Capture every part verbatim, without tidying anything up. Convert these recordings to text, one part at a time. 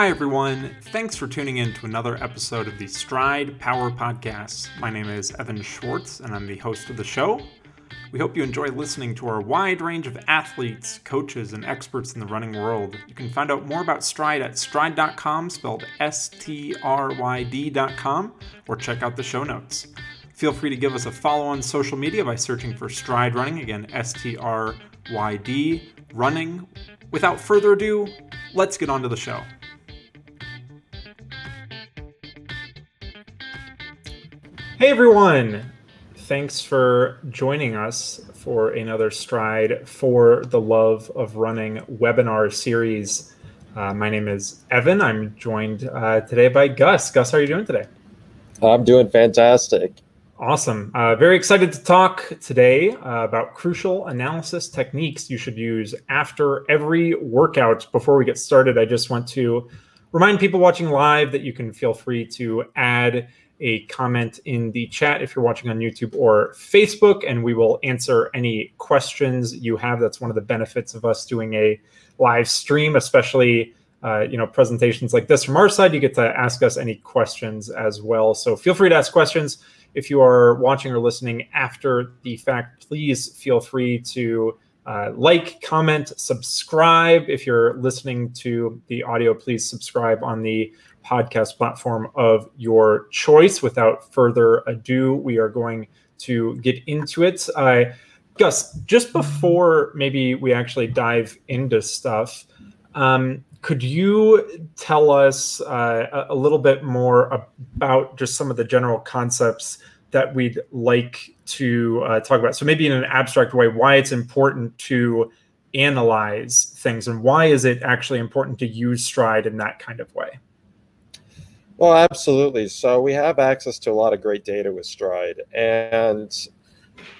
Hi everyone, thanks for tuning in to another episode of the Stryd Power Podcast. My name is Evan Schwartz and I'm the host of the show. We hope you enjoy listening to our wide range of athletes, coaches, and experts in the running world. You can find out more about Stryd at stryd dot com, spelled S T R Y D dot com, or check out the show notes. Feel free to give us a follow on social media by searching for Stryd Running, again S T R Y D Running. Without further ado, let's get on to the show. Hey everyone! Thanks for joining us for another Stryd for the Love of Running webinar series. Uh, my name is Evan. I'm joined uh, today by Gus. Gus, how are you doing today? I'm doing fantastic. Awesome. Uh, very excited to talk today uh, about crucial analysis techniques you should use after every workout. Before we get started, I just want to remind people watching live that you can feel free to add a comment in the chat if you're watching on YouTube or Facebook, and we will answer any questions you have. That's one of the benefits of us doing a live stream, especially uh, you know, presentations like this from our side. You get to ask us any questions as well. So feel free to ask questions. If you are watching or listening after the fact, please feel free to uh, like, comment, subscribe. If you're listening to the audio, please subscribe on the podcast platform of your choice. Without further ado, we are going to get into it. Uh, Gus, just before maybe we actually dive into stuff, um, could you tell us uh, a little bit more about just some of the general concepts that we'd like to uh, talk about? So maybe in an abstract way, why it's important to analyze things and why is it actually important to use Stryd in that kind of way? Well, absolutely. So we have access to a lot of great data with Stryd, and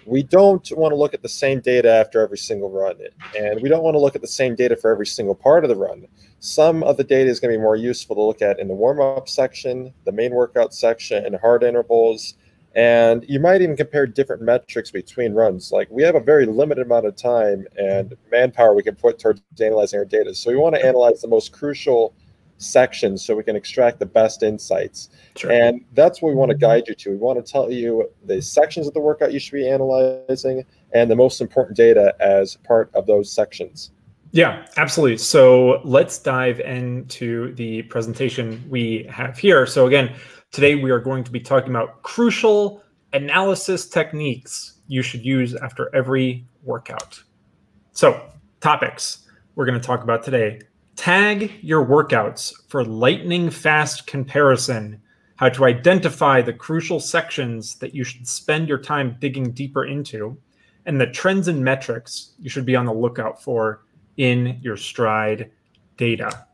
we don't want to look at the same data after every single run, and we don't want to look at the same data for every single part of the run. Some of the data is going to be more useful to look at in the warm-up section, the main workout section, and hard intervals, and you might even compare different metrics between runs. Like, we have a very limited amount of time and manpower we can put towards analyzing our data, so we want to analyze the most crucial sections so we can extract the best insights. Sure. And that's what we want to guide you to. We want to tell you the sections of the workout you should be analyzing and the most important data as part of those sections. Yeah, absolutely. So let's dive into the presentation we have here. So again, today we are going to be talking about crucial analysis techniques you should use after every workout. So topics we're going to talk about today: tag your workouts for lightning-fast comparison, how to identify the crucial sections that you should spend your time digging deeper into, and the trends and metrics you should be on the lookout for in your Stryd data.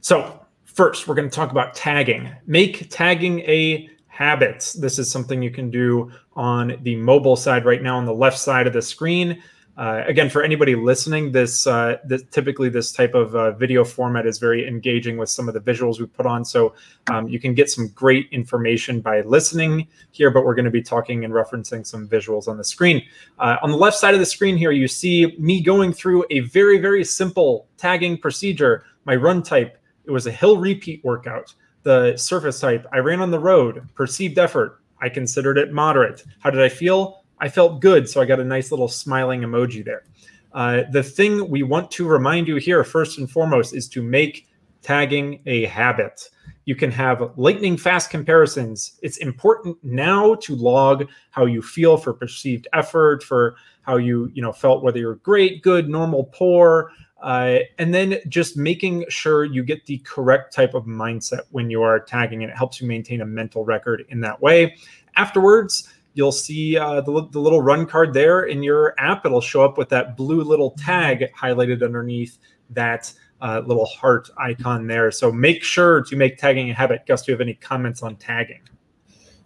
So first, we're going to talk about tagging. Make tagging a habit. This is something you can do on the mobile side right now on the left side of the screen. Uh, again, for anybody listening, this, uh, this typically this type of uh, video format is very engaging with some of the visuals we put on. So um, you can get some great information by listening here, but we're going to be talking and referencing some visuals on the screen. Uh, on the left side of the screen here, you see me going through a very, very simple tagging procedure. My run type, it was a hill repeat workout. The surface type, I ran on the road. Perceived effort, I considered it moderate. How did I feel? I felt good, so I got a nice little smiling emoji there. Uh, the thing we want to remind you here, first and foremost, is to make tagging a habit. You can have lightning-fast comparisons. It's important now to log how you feel for perceived effort, for how you, you know, felt, whether you're great, good, normal, poor, uh, and then just making sure you get the correct type of mindset when you are tagging, and it helps you maintain a mental record in that way. Afterwards, you'll see uh, the, the little run card there in your app. It'll show up with that blue little tag highlighted underneath that uh, little heart icon there. So make sure to make tagging a habit. Gus, do you have any comments on tagging?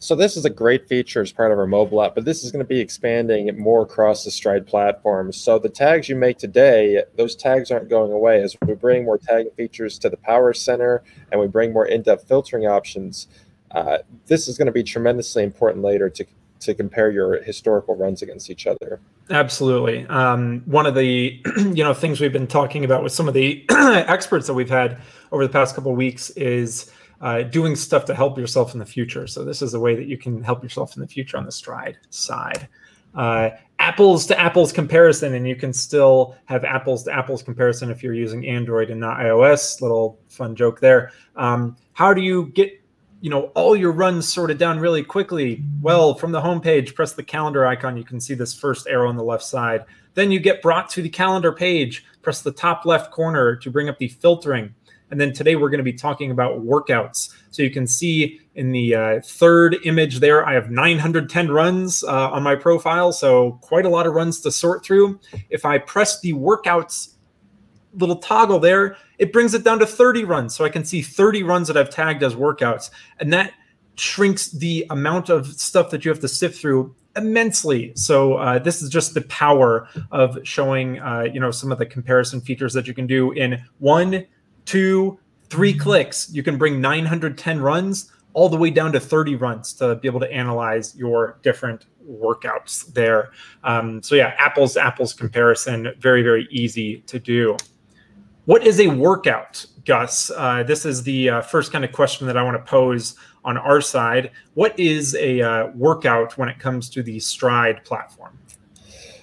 So this is a great feature as part of our mobile app, but this is going to be expanding more across the Stryd platform. So the tags you make today, those tags aren't going away. As we bring more tagging features to the Power Center and we bring more in-depth filtering options, uh, this is going to be tremendously important later to to compare your historical runs against each other. Absolutely. Um, one of the you know things we've been talking about with some of the experts that we've had over the past couple of weeks is uh, doing stuff to help yourself in the future. So this is a way that you can help yourself in the future on the Stryd side. Uh, apples to apples comparison, and you can still have apples to apples comparison if you're using Android and not iOS. Little fun joke there. Um, how do you get, you know, all your runs sorted down really quickly? Well, from the homepage, press the calendar icon. You can see this first arrow on the left side. Then you get brought to the calendar page. Press the top left corner to bring up the filtering. And then today we're going to be talking about workouts. So you can see in the uh, third image there, I have nine hundred ten runs uh, on my profile. So quite a lot of runs to sort through. If I press the workouts little toggle there, it brings it down to thirty runs. So I can see thirty runs that I've tagged as workouts. And that shrinks the amount of stuff that you have to sift through immensely. So uh, this is just the power of showing uh, you know, some of the comparison features that you can do in one, two, three clicks. You can bring nine hundred ten runs all the way down to thirty runs to be able to analyze your different workouts there. Um, so yeah, apples to apples comparison, very, very easy to do. What is a workout, Gus? Uh, this is the uh, first kind of question that I want to pose on our side. What is a uh, workout when it comes to the Stryd platform?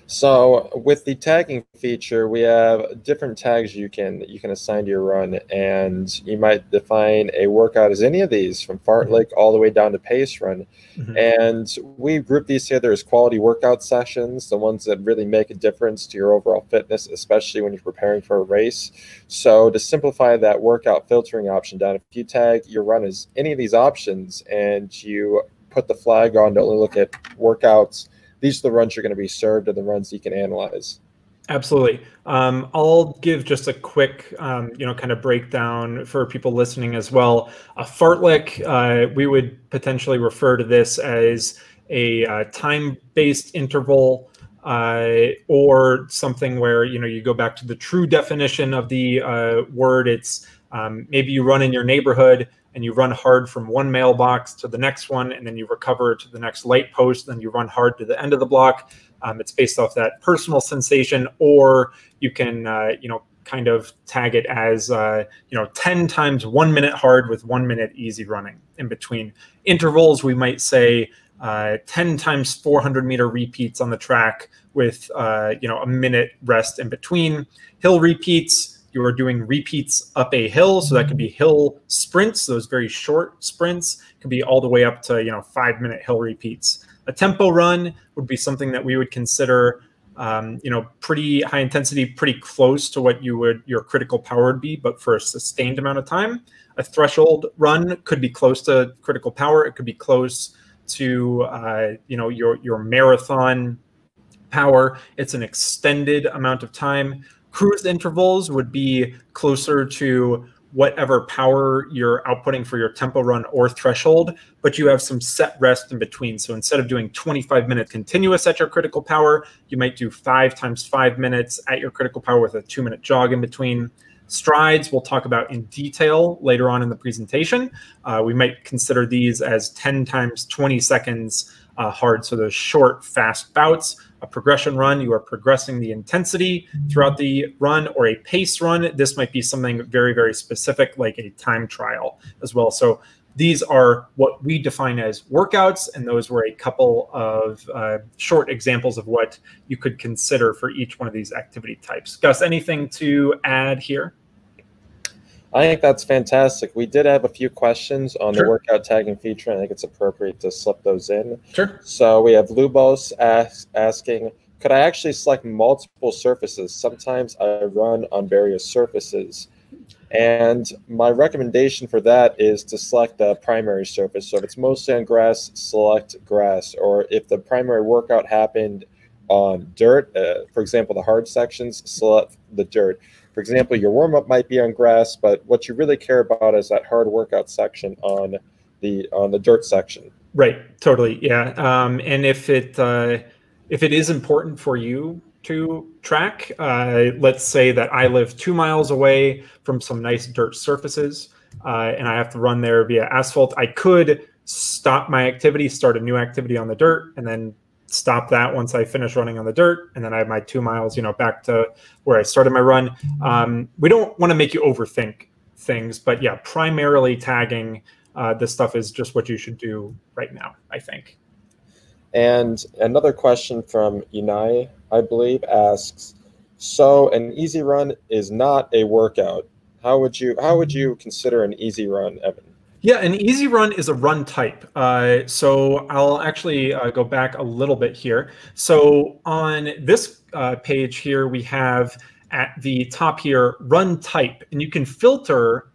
So with the tagging feature, we have different tags you can you can assign to your run, and you might define a workout as any of these, from fartlek all the way down to pace run. Mm-hmm. And we group these together as quality workout sessions, the ones that really make a difference to your overall fitness, especially when you're preparing for a race. So to simplify that workout filtering option down, if you tag your run as any of these options and you put the flag on to only look at workouts, these are the runs you're going to be served and the runs you can analyze. Absolutely. Um, I'll give just a quick, um, you know, kind of breakdown for people listening as well. A fartlek, uh, we would potentially refer to this as a uh, time-based interval uh, or something where, you know, you go back to the true definition of the uh, word. It's um, maybe you run in your neighborhood, and you run hard from one mailbox to the next one, and then you recover to the next light post, then you run hard to the end of the block. Um, it's based off that personal sensation, or you can, uh, you know, kind of tag it as, uh, you know, ten times one minute hard with one minute easy running in between. Intervals, we might say uh, ten times four hundred meter repeats on the track with, uh, you know, a minute rest in between. Hill repeats, you are doing repeats up a hill. So that could be hill sprints, those very short sprints. It could be all the way up to, you know, five minute hill repeats. A tempo run would be something that we would consider, um, you know, pretty high intensity, pretty close to what you would, your critical power would be, but for a sustained amount of time. A threshold run could be close to critical power. It could be close to, uh, you know, your, your marathon power. It's an extended amount of time. Cruise intervals would be closer to whatever power you're outputting for your tempo run or threshold, but you have some set rest in between. So instead of doing twenty-five minutes continuous at your critical power, you might do five times five minutes at your critical power with a two minute jog in between. Strides, we'll talk about in detail later on in the presentation. Uh, we might consider these as ten times twenty seconds uh, hard. So those short, fast bouts. A progression run, you are progressing the intensity throughout the run, or a pace run. This might be something very, very specific, like a time trial as well. So these are what we define as workouts, and those were a couple of uh, short examples of what you could consider for each one of these activity types. Gus, anything to add here? I think that's fantastic. We did have a few questions on sure. the workout tagging feature, and I think it's appropriate to slip those in. Sure. So we have Lubos ask, asking, could I actually select multiple surfaces? Sometimes I run on various surfaces. And my recommendation for that is to select the primary surface. So if it's mostly on grass, select grass. Or if the primary workout happened on dirt, uh, for example, the hard sections, select the dirt. For example, your warm-up might be on grass, but what you really care about is that hard workout section on the on the dirt section. Right, totally, yeah. Um, and if it uh, if it is important for you to track, uh, let's say that I live two miles away from some nice dirt surfaces, uh, and I have to run there via asphalt, I could stop my activity, start a new activity on the dirt, and then stop that once I finish running on the dirt, and then I have my two miles, you know, back to where I started my run. Um, we don't want to make you overthink things. But yeah, primarily tagging uh, this stuff is just what you should do right now, I think. And another question from Inai, I believe, asks, so an easy run is not a workout. How would you how would you consider an easy run, Evan? Yeah, an easy run is a run type. Uh, so I'll actually uh, go back a little bit here. So on this uh, page here, we have at the top here, run type, and you can filter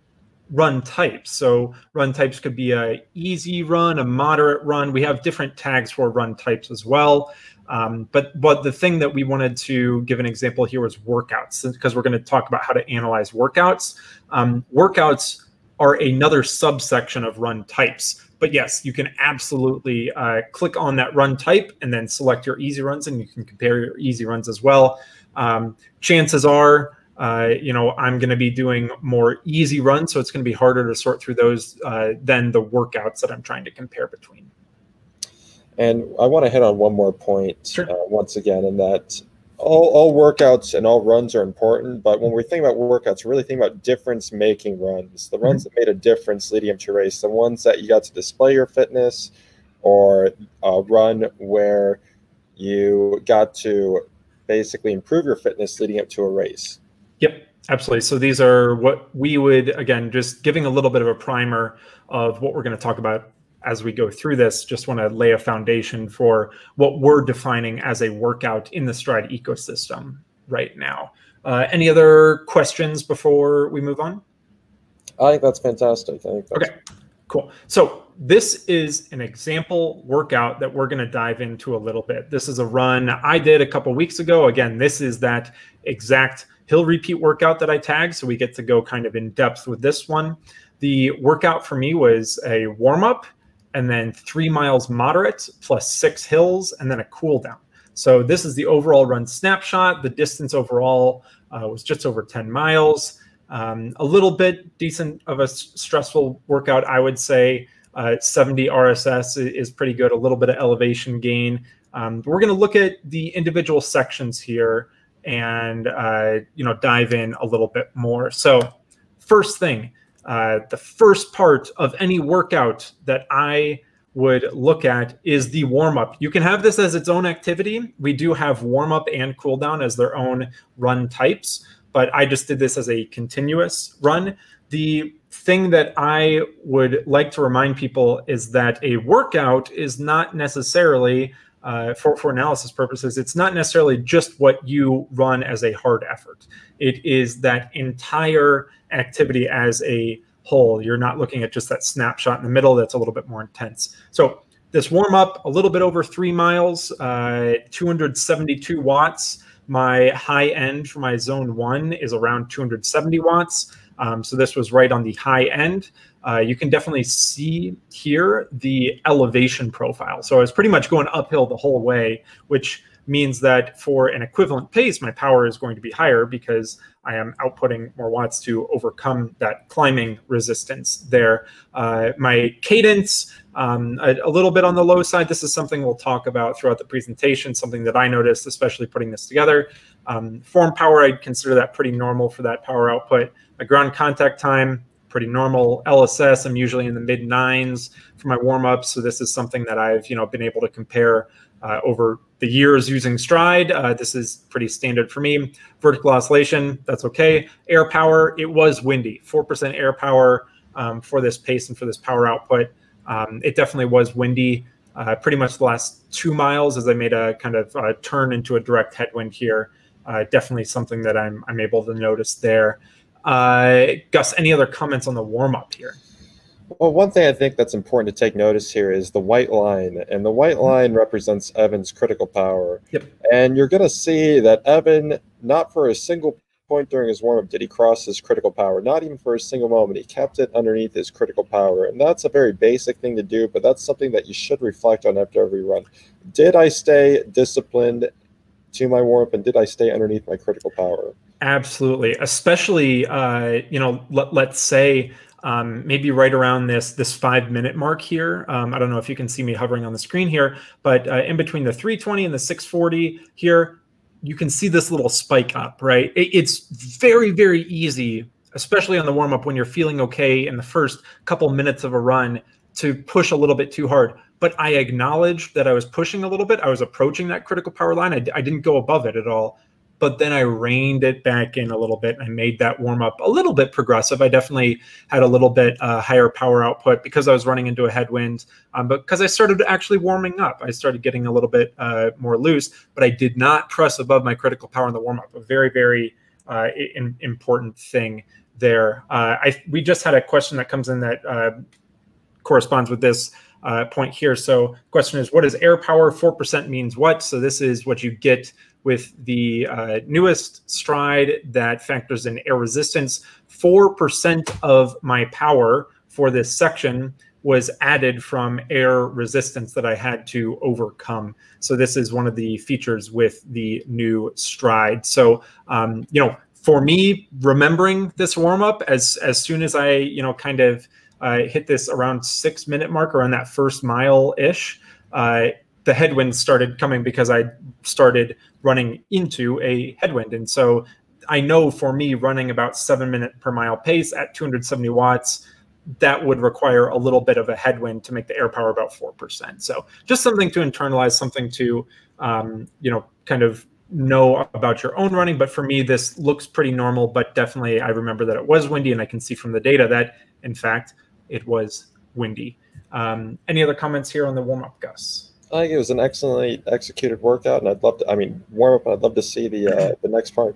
run types. So run types could be a easy run, a moderate run. We have different tags for run types as well. Um, but but the thing that we wanted to give an example here was workouts, because we're going to talk about how to analyze workouts. Um, workouts are another subsection of run types. But yes, you can absolutely uh, click on that run type and then select your easy runs, and you can compare your easy runs as well. Um, chances are, uh, you know, I'm going to be doing more easy runs, so it's going to be harder to sort through those uh, than the workouts that I'm trying to compare between. And I want to hit on one more point sure. uh, once again, in that all, all workouts and all runs are important, but when we think about workouts, really think about difference-making runs, the runs mm-hmm. that made a difference leading up to a race, the ones that you got to display your fitness, or a run where you got to basically improve your fitness leading up to a race. Yep, absolutely. So these are what we would, again, just giving a little bit of a primer of what we're going to talk about as we go through this. Just want to lay a foundation for what we're defining as a workout in the Stryd ecosystem right now. Uh, any other questions before we move on? I think that's fantastic. I think that's okay, cool. So this is an example workout that we're going to dive into a little bit. This is a run I did a couple weeks ago. Again, this is that exact hill repeat workout that I tagged, so we get to go kind of in depth with this one. The workout for me was a warm-up, and then three miles moderate, plus six hills, and then a cool down. So this is the overall run snapshot. The distance overall uh, was just over ten miles. Um, a little bit decent of a stressful workout, I would say. Uh, seventy R S S is pretty good, a little bit of elevation gain. Um, but we're going to look at the individual sections here and uh, you know, dive in a little bit more. So first thing, Uh, the first part of any workout that I would look at is the warm-up. You can have this as its own activity. We do have warm-up and cool-down as their own run types, but I just did this as a continuous run. The thing that I would like to remind people is that a workout is not necessarily, uh, for, for analysis purposes, it's not necessarily just what you run as a hard effort. It is that entire activity as a whole. You're not looking at just that snapshot in the middle that's a little bit more intense. So this warm up, a little bit over three miles, uh, two hundred seventy-two watts. My high end for my zone one is around two hundred seventy watts. Um, so this was right on the high end. Uh, you can definitely see here the elevation profile. So I was pretty much going uphill the whole way, which means that for an equivalent pace, my power is going to be higher because I am outputting more watts to overcome that climbing resistance there. Uh, my cadence, um, a, a little bit on the low side. This is something we'll talk about throughout the presentation, something that I noticed, especially putting this together. Um, form power, I'd consider that pretty normal for that power output. My ground contact time, pretty normal. L S S, I'm usually in the mid nines for my warm-ups. So this is something that I've you know been able to compare uh, over the years using Stryd. Uh, this is pretty standard for me. Vertical oscillation, that's okay. Air power, it was windy. four percent air power um, for this pace and for this power output. Um, it definitely was windy. Uh, pretty much the last two miles as I made a kind of uh, turn into a direct headwind here. Uh, definitely something that I'm, I'm able to notice there. Uh, Gus, any other comments on the warm-up here? Well, one thing I think that's important to take notice here is the white line, and the white line represents Evan's critical power. Yep. And you're going to see that Evan, not for a single point during his warm-up did he cross his critical power, not even for a single moment. He kept it underneath his critical power, and that's a very basic thing to do, but that's something that you should reflect on after every run. Did I stay disciplined to my warm-up, and did I stay underneath my critical power? Absolutely, especially, uh, you know, let, let's say um, maybe right around this this five minute mark here. Um, I don't know if you can see me hovering on the screen here, but uh, in between the three twenty and the six forty here, you can see this little spike up, right? It, it's very, very easy, especially on the warm-up when you're feeling okay in the first couple minutes of a run, to push a little bit too hard. But I acknowledged that I was pushing a little bit. I was approaching that critical power line. I, I didn't go above it at all. But then I reined it back in a little bit. I made that warm up a little bit progressive. I definitely had a little bit uh, higher power output because I was running into a headwind. Um, but because I started actually warming up, I started getting a little bit uh, more loose. But I did not press above my critical power in the warm up. A very, very uh, in, important thing there. Uh, I we just had a question that comes in that uh, corresponds with this uh, point here. So question is, what is air power? four percent means what? So this is what you get with the uh, newest Stryd that factors in air resistance. four percent of my power for this section was added from air resistance that I had to overcome. So this is one of the features with the new Stryd. So, um, you know, for me, remembering this warm-up, as, as soon as I, you know, kind of uh, hit this around six-minute mark, around that first mile-ish, uh, the headwinds started coming because I started running into a headwind. And so I know for me running about seven minute per mile pace at two hundred seventy watts, that would require a little bit of a headwind to make the air power about four percent. So just something to internalize, something to, um, you know, kind of know about your own running. But for me, this looks pretty normal, but definitely I remember that it was windy, and I can see from the data that in fact it was windy. Um, any other comments here on the warm up, Gus? I think it was an excellently executed workout, and I'd love to, I mean, warm up, and I'd love to see the uh, the next part.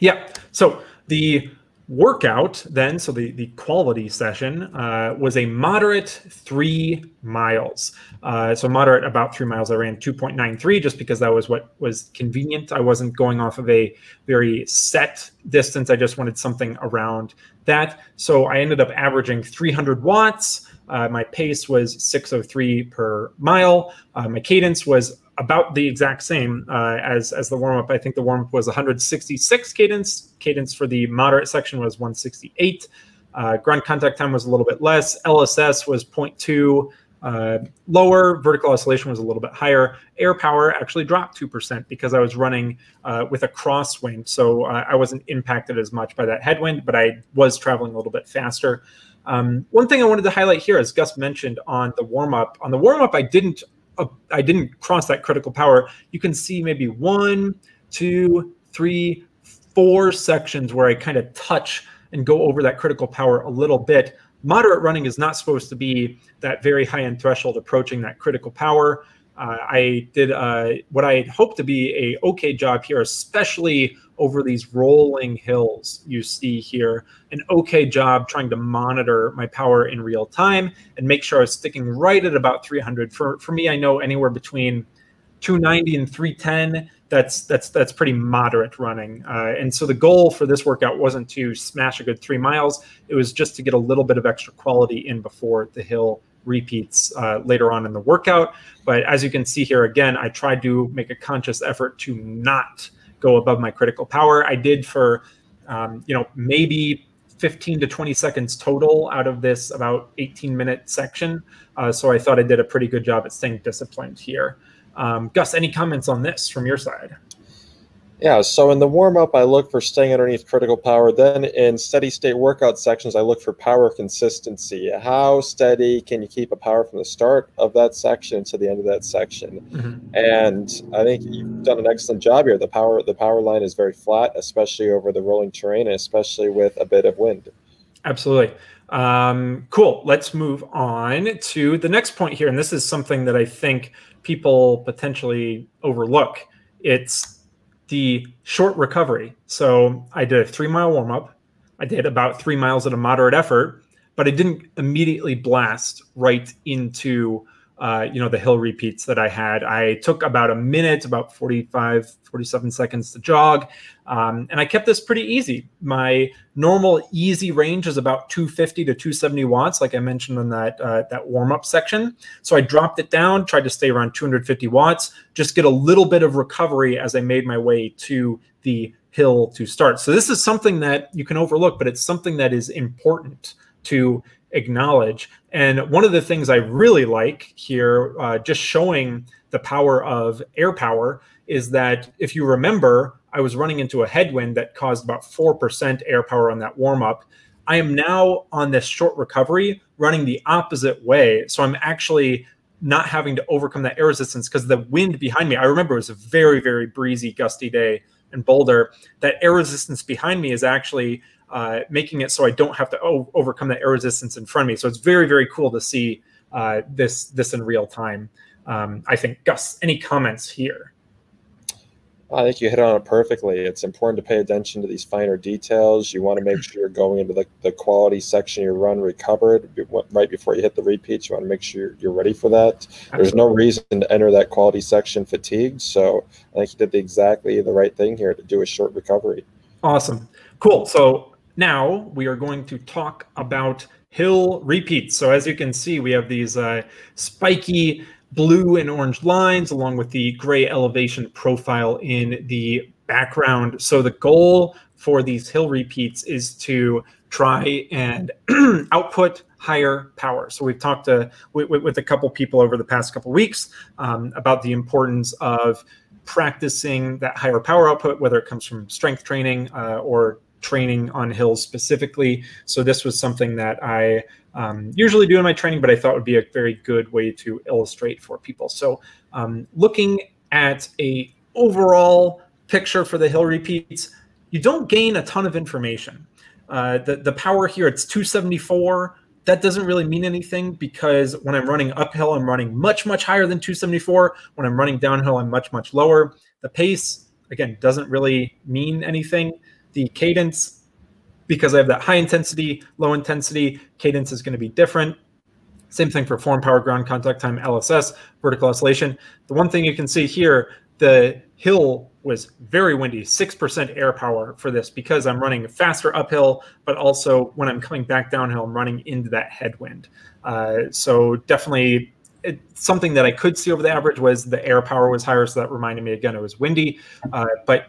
Yeah, so the workout then, so the, the quality session uh, was a moderate three miles. Uh, so moderate about three miles. I ran two point nine three just because that was what was convenient. I wasn't going off of a very set distance. I just wanted something around that. So I ended up averaging three hundred watts. Uh, my pace was six oh three per mile. Uh, my cadence was about the exact same uh, as, as the warm-up. I think the warm-up was one hundred sixty-six cadence. Cadence for the moderate section was one sixty-eight. Uh, ground contact time was a little bit less. L S S was zero point two uh, lower. Vertical oscillation was a little bit higher. Air power actually dropped two percent because I was running uh, with a crosswind. So uh, I wasn't impacted as much by that headwind, but I was traveling a little bit faster. Um, one thing I wanted to highlight here, as Gus mentioned on the warm-up, on the warm-up, I didn't uh, I didn't cross that critical power. You can see maybe one, two, three, four sections where I kind of touch and go over that critical power a little bit. Moderate running is not supposed to be that very high-end threshold approaching that critical power. Uh, I did uh, what I hoped to be a okay job here, especially over these rolling hills you see here, an okay job trying to monitor my power in real time and make sure I was sticking right at about three hundred. For, for me, I know anywhere between two ninety and three ten, that's that's that's pretty moderate running. Uh, and so the goal for this workout wasn't to smash a good three miles. It was just to get a little bit of extra quality in before the hill repeats uh, later on in the workout. But as you can see here, again, I tried to make a conscious effort to not go above my critical power. I did for, um, you know, maybe fifteen to twenty seconds total out of this about eighteen minute section. Uh, so I thought I did a pretty good job at staying disciplined here. Um, Gus, any comments on this from your side? Yeah, so in the warm-up, I look for staying underneath critical power. Then in steady-state workout sections, I look for power consistency. How steady can you keep a power from the start of that section to the end of that section? Mm-hmm. And I think you've done an excellent job here. The power, the power line is very flat, especially over the rolling terrain, and especially with a bit of wind. Absolutely. Um, cool. Let's move on to the next point here. And this is something that I think people potentially overlook. It's the short recovery. So I did a three mile warm up. I did about three miles at a moderate effort, but I didn't immediately blast right into uh, you know, the hill repeats that I had. I took about a minute, about forty-five, forty-seven seconds to jog. Um, and I kept this pretty easy. My normal easy range is about two fifty to two seventy watts, like I mentioned in that, uh, that warm-up section. So I dropped it down, tried to stay around two hundred fifty watts, just get a little bit of recovery as I made my way to the hill to start. So this is something that you can overlook, but it's something that is important to acknowledge. And one of the things I really like here, uh, just showing the power of air power, is that, if you remember, I was running into a headwind that caused about four percent air power on that warm-up. I am now on this short recovery running the opposite way. So I'm actually not having to overcome that air resistance because the wind behind me, I remember it was a very, very breezy, gusty day in Boulder. That air resistance behind me is actually uh, making it so I don't have to o- overcome that air resistance in front of me. So it's very, very cool to see uh, this, this in real time. Um, I think, Gus, any comments here? I think you hit on it perfectly. It's important to pay attention to these finer details. You want to make sure you're going into the, the quality section of your run recovered. Right before you hit the repeats, you want to make sure you're, you're ready for that. There's no reason to enter that quality section fatigued. So I think you did the, exactly the right thing here to do a short recovery. Awesome. Cool. So now we are going to talk about hill repeats. So as you can see, we have these uh, spiky blue and orange lines along with the gray elevation profile in the background. So the goal for these hill repeats is to try and output higher power. So we've talked to, with, with a couple people over the past couple weeks um, about the importance of practicing that higher power output, whether it comes from strength training uh, or training on hills specifically. So this was something that I um, usually do in my training, but I thought would be a very good way to illustrate for people. So um, looking at a overall picture for the hill repeats, you don't gain a ton of information. Uh, the, the power here, it's two seventy-four. That doesn't really mean anything because when I'm running uphill, I'm running much, much higher than two seventy-four. When I'm running downhill, I'm much, much lower. The pace, again, doesn't really mean anything. The cadence, because I have that high intensity, low intensity, cadence is going to be different. Same thing for form, power, ground contact time, L S S, vertical oscillation. The one thing you can see here, the hill was very windy, six percent air power for this because I'm running faster uphill, but also when I'm coming back downhill, I'm running into that headwind. Uh, so definitely it, something that I could see over the average was the air power was higher. So that reminded me again, it was windy, uh, but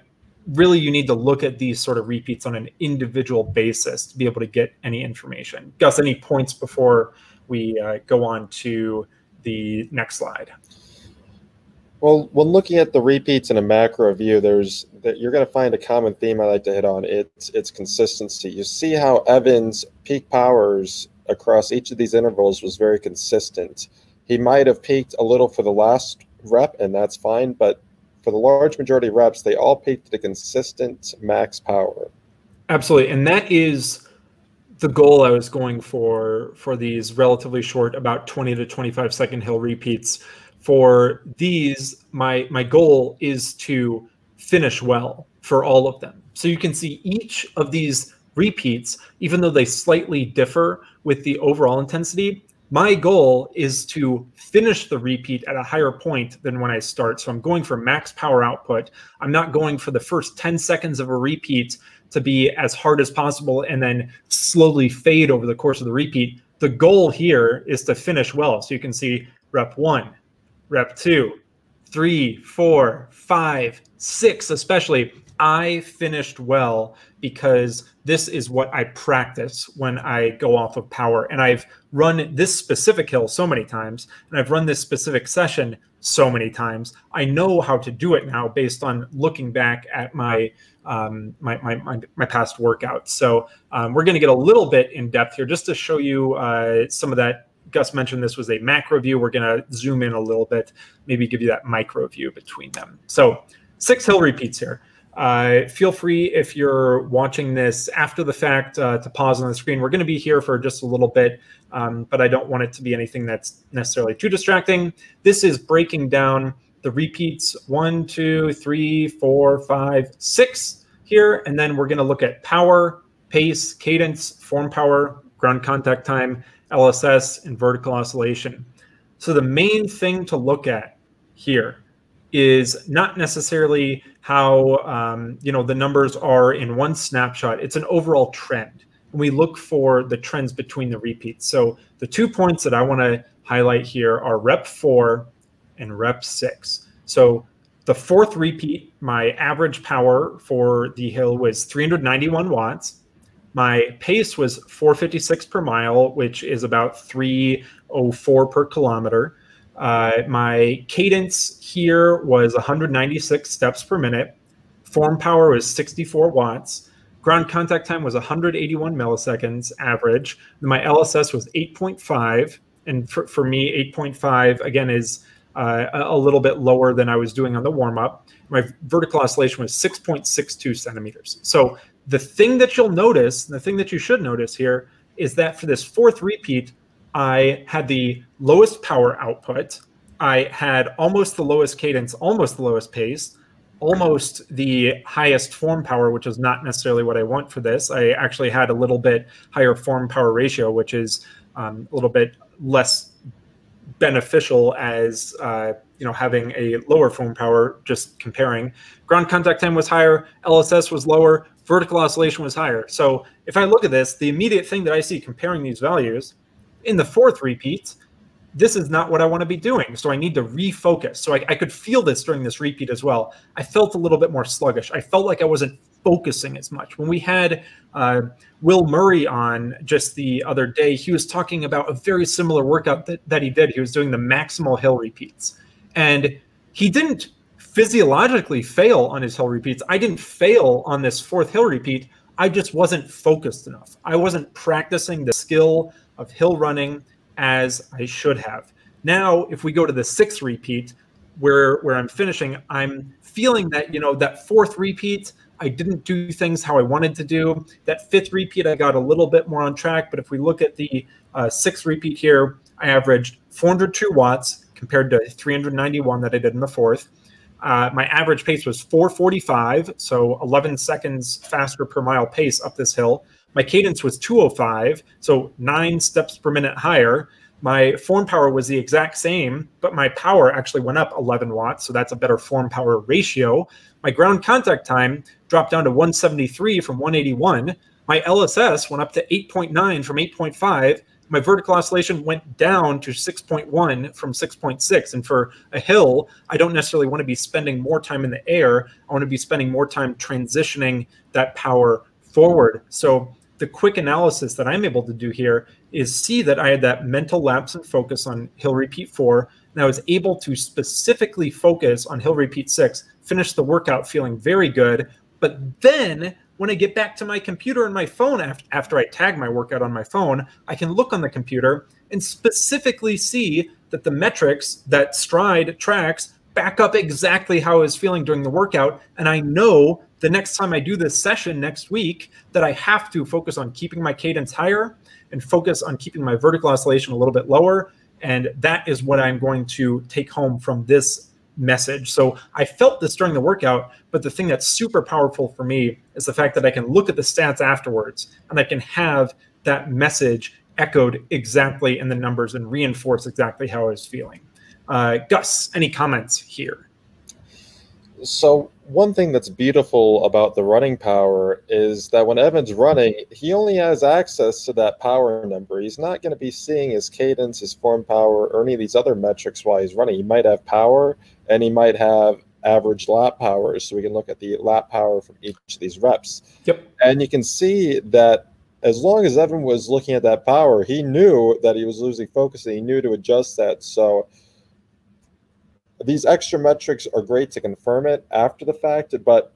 really you need to look at these sort of repeats on an individual basis to be able to get any information. Gus, any points before we uh, go on to the next slide? Well, when looking at the repeats in a macro view, there's that you're going to find a common theme I like to hit on. It's, it's consistency. You see how Evan's peak powers across each of these intervals was very consistent. He might have peaked a little for the last rep, and that's fine, but for the large majority of reps, they all peaked at a consistent max power. Absolutely. And that is the goal I was going for for these relatively short, about twenty to twenty-five second hill repeats. For these, my, my goal is to finish well for all of them. So you can see each of these repeats, even though they slightly differ with the overall intensity, my goal is to finish the repeat at a higher point than when I start. So I'm going for max power output. I'm not going for the first ten seconds of a repeat to be as hard as possible and then slowly fade over the course of the repeat. The goal here is to finish well. So you can see rep one, rep two, three, four, five, six, especially. I finished well because this is what I practice when I go off of power. And I've run this specific hill so many times, and I've run this specific session so many times. I know how to do it now based on looking back at my um, my, my, my, my past workouts. So um, we're going to get a little bit in depth here just to show you uh, some of that. Gus mentioned this was a macro view. We're going to zoom in a little bit, maybe give you that micro view between them. So six hill repeats here. Uh, feel free, if you're watching this after the fact, uh, to pause on the screen. We're going to be here for just a little bit, um, but I don't want it to be anything that's necessarily too distracting. This is breaking down the repeats one, two, three, four, five, six here. And then we're going to look at power, pace, cadence, form power, ground contact time, L S S, and vertical oscillation. So the main thing to look at here is not necessarily how um, you know the numbers are in one snapshot. It's an overall trend. And we look for the trends between the repeats. So the two points that I want to highlight here are rep four and rep six. So the fourth repeat, my average power for the hill was three hundred ninety-one watts. My pace was four fifty-six per mile, which is about three oh four per kilometer. Uh, my cadence here was one hundred ninety-six steps per minute. Form power was sixty-four watts. Ground contact time was one hundred eighty-one milliseconds average. My L S S was eight point five. And for, for me, eight point five, again, is uh, a little bit lower than I was doing on the warm-up. My vertical oscillation was six point six two centimeters. So the thing that you'll notice, the thing that you should notice here, is that for this fourth repeat, I had the lowest power output. I had almost the lowest cadence, almost the lowest pace, almost the highest form power, which is not necessarily what I want for this. I actually had a little bit higher form power ratio, which is um, a little bit less beneficial as uh, you know, having a lower form power, just comparing. Ground contact time was higher, L S S was lower, vertical oscillation was higher. So if I look at this, the immediate thing that I see comparing these values in the fourth repeat, this is not what I want to be doing. So I need to refocus. So I, I could feel this during this repeat as well. I felt a little bit more sluggish. I felt like I wasn't focusing as much. When we had uh, Will Murray on just the other day, he was talking about a very similar workout that, that he did. He was doing the maximal hill repeats. And he didn't physiologically fail on his hill repeats. I didn't fail on this fourth hill repeat. I just wasn't focused enough. I wasn't practicing the skill of hill running as I should have. Now, if we go to the sixth repeat where, where I'm finishing, I'm feeling that, you know, that fourth repeat, I didn't do things how I wanted to do. That fifth repeat, I got a little bit more on track. But if we look at the uh, sixth repeat here, I averaged four hundred two watts compared to three hundred ninety-one that I did in the fourth. Uh, my average pace was four forty-five, so eleven seconds faster per mile pace up this hill. My cadence was two oh five, so nine steps per minute higher. My form power was the exact same, but my power actually went up eleven watts, so that's a better form power ratio. My ground contact time dropped down to one seventy-three from one eighty-one. My L S S went up to eight point nine from eight point five. My vertical oscillation went down to six point one from six point six. And for a hill, I don't necessarily want to be spending more time in the air. I want to be spending more time transitioning that power forward. So the quick analysis that I'm able to do here is see that I had that mental lapse and focus on hill repeat four, and I was able to specifically focus on hill repeat six, finish the workout feeling very good. But then when I get back to my computer and my phone after, after I tag my workout on my phone, I can look on the computer and specifically see that the metrics that Stryd tracks back up exactly how I was feeling during the workout. And I know the next time I do this session next week that I have to focus on keeping my cadence higher and focus on keeping my vertical oscillation a little bit lower. And that is what I'm going to take home from this message. So I felt this during the workout, but the thing that's super powerful for me is the fact that I can look at the stats afterwards and I can have that message echoed exactly in the numbers and reinforce exactly how I was feeling. Uh, Gus, any comments here? So one thing that's beautiful about the running power is that when Evan's running, he only has access to that power number. He's not going to be seeing his cadence, his form power, or any of these other metrics while he's running. He might have power, and he might have average lap power, so we can look at the lap power from each of these reps. Yep. And you can see that as long as Evan was looking at that power, he knew that he was losing focus, and he knew to adjust that. So these extra metrics are great to confirm it after the fact, but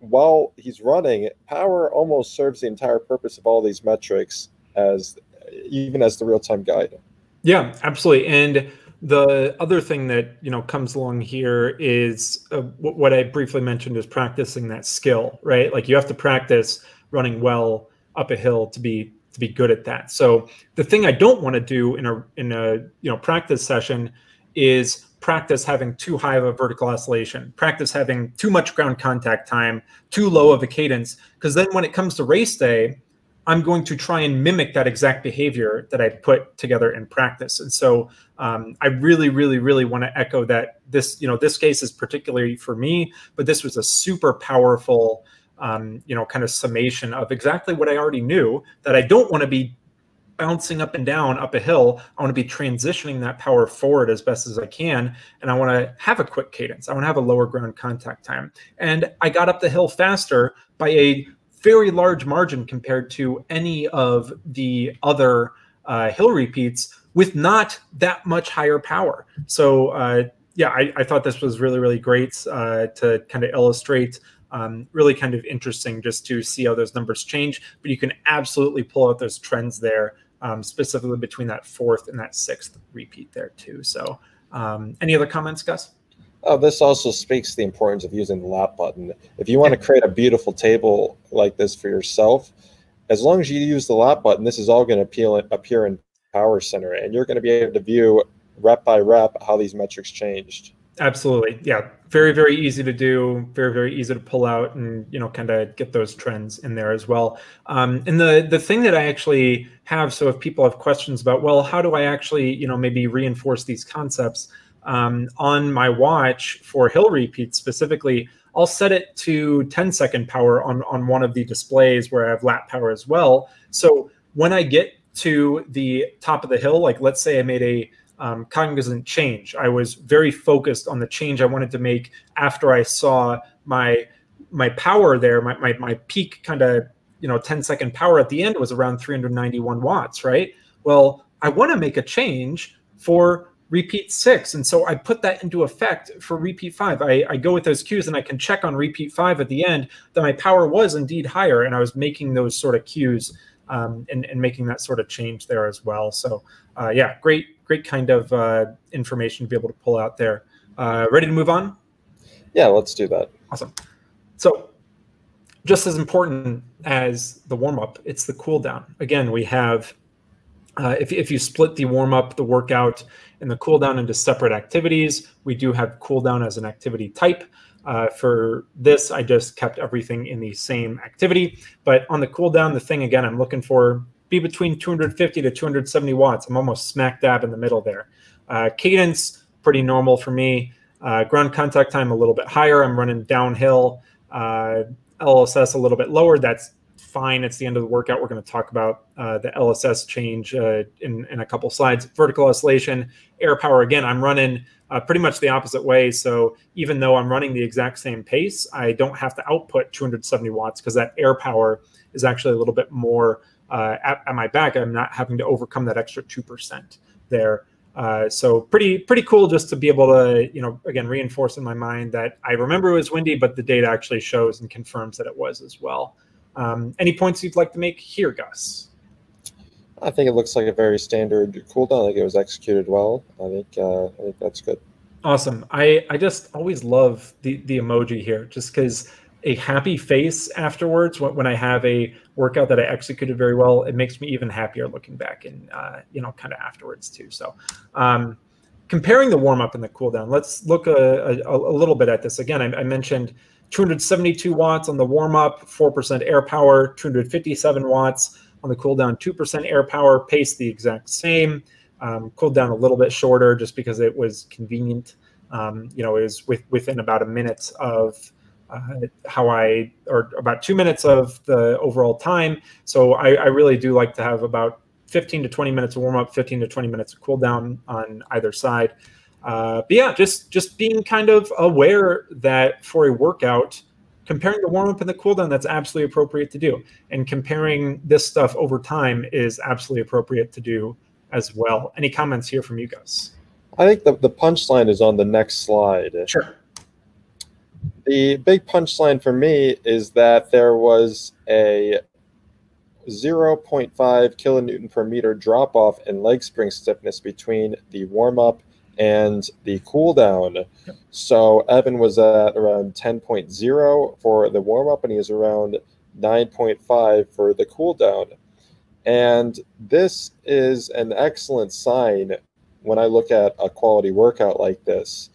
while he's running, power almost serves the entire purpose of all these metrics as even as the real-time guide. Yeah, absolutely. And the other thing that, you know, comes along here is uh, what I briefly mentioned is practicing that skill, right? Like you have to practice running well up a hill to be to be good at that. So the thing I don't want to do in a in a you know practice session is practice having too high of a vertical oscillation, practice having too much ground contact time, too low of a cadence, because then when it comes to race day, I'm going to try and mimic that exact behavior that I put together in practice. And so um, I really, really, really want to echo that this, you know, this case is particularly for me, but this was a super powerful, um, you know, kind of summation of exactly what I already knew, that I don't want to be bouncing up and down up a hill. I want to be transitioning that power forward as best as I can. And I want to have a quick cadence. I want to have a lower ground contact time. And I got up the hill faster by a very large margin compared to any of the other uh, hill repeats with not that much higher power. So uh, yeah, I, I thought this was really, really great uh, to kind of illustrate. Um, really kind of interesting just to see how those numbers change, but you can absolutely pull out those trends there, um, specifically between that fourth and that sixth repeat there too. So um, any other comments, Gus? Oh, this also speaks to the importance of using the lap button. If you want to create a beautiful table like this for yourself, as long as you use the lap button, this is all going to appear in Power Center, and you're going to be able to view rep by rep how these metrics changed. Absolutely. Yeah. Very, very easy to do. Very, very easy to pull out and, you know, kind of get those trends in there as well. Um, and the, the thing that I actually have, so if people have questions about, well, how do I actually, you know, maybe reinforce these concepts um, on my watch for hill repeats specifically, I'll set it to ten second power on, on one of the displays where I have lap power as well. So when I get to the top of the hill, like let's say I made a Um, cognizant change. I was very focused on the change I wanted to make after I saw my my power there, my my, my peak kind of, you know, ten second power at the end was around three hundred ninety-one watts, right? Well, I want to make a change for repeat six. And so I put that into effect for repeat five. I, I go with those cues and I can check on repeat five at the end that my power was indeed higher. And I was making those sort of cues um, and, and making that sort of change there as well. So uh, yeah, great. Great kind of uh, information to be able to pull out there. Uh, ready to move on? Yeah, let's do that. Awesome. So just as important as the warm-up, it's the cool-down. Again, we have, uh, if, if you split the warm-up, the workout, and the cool-down into separate activities, we do have cool-down as an activity type. Uh, for this, I just kept everything in the same activity. But on the cool-down, the thing, again, I'm looking for be between two hundred fifty to two hundred seventy watts. I'm almost smack dab in the middle there. Uh, cadence, pretty normal for me. Uh, ground contact time a little bit higher. I'm running downhill. Uh, L S S a little bit lower. That's fine. It's the end of the workout. We're going to talk about uh, the L S S change uh, in, in a couple slides. Vertical oscillation, air power. Again, I'm running uh, pretty much the opposite way. So even though I'm running the exact same pace, I don't have to output two hundred seventy watts because that air power is actually a little bit more Uh, at, at my back. I'm not having to overcome that extra two percent there. Uh, so pretty, pretty cool just to be able to, you know, again, reinforce in my mind that I remember it was windy, but the data actually shows and confirms that it was as well. Um, any points you'd like to make here, Gus? I think it looks like a very standard cool down. I think it was executed well. I think, uh, I think that's good. Awesome. I, I just always love the, the emoji here just because a happy face afterwards when I have a workout that I executed very well, it makes me even happier looking back and, uh, you know, kind of afterwards too. So um, comparing the warm up and the cool down, let's look a, a, a little bit at this. Again, I, I mentioned two hundred seventy-two watts on the warm up, four percent air power, two hundred fifty-seven watts on the cool down, two percent air power, pace the exact same, um, cooled down a little bit shorter just because it was convenient. Um, you know, it was with, within about a minute of Uh, how I, or about two minutes of the overall time. So I, I really do like to have about fifteen to twenty minutes of warm up, fifteen to twenty minutes of cool down on either side. Uh, but yeah, just, just being kind of aware that for a workout, comparing the warm up and the cool down, that's absolutely appropriate to do. And comparing this stuff over time is absolutely appropriate to do as well. Any comments here from you guys? I think the, the punchline is on the next slide. Sure. The big punchline for me is that there was a zero point five kilonewton per meter drop off in leg spring stiffness between the warm up and the cool down. Yep. So Evan was at around ten point zero for the warm up and he was around nine point five for the cool down. And this is an excellent sign when I look at a quality workout like this,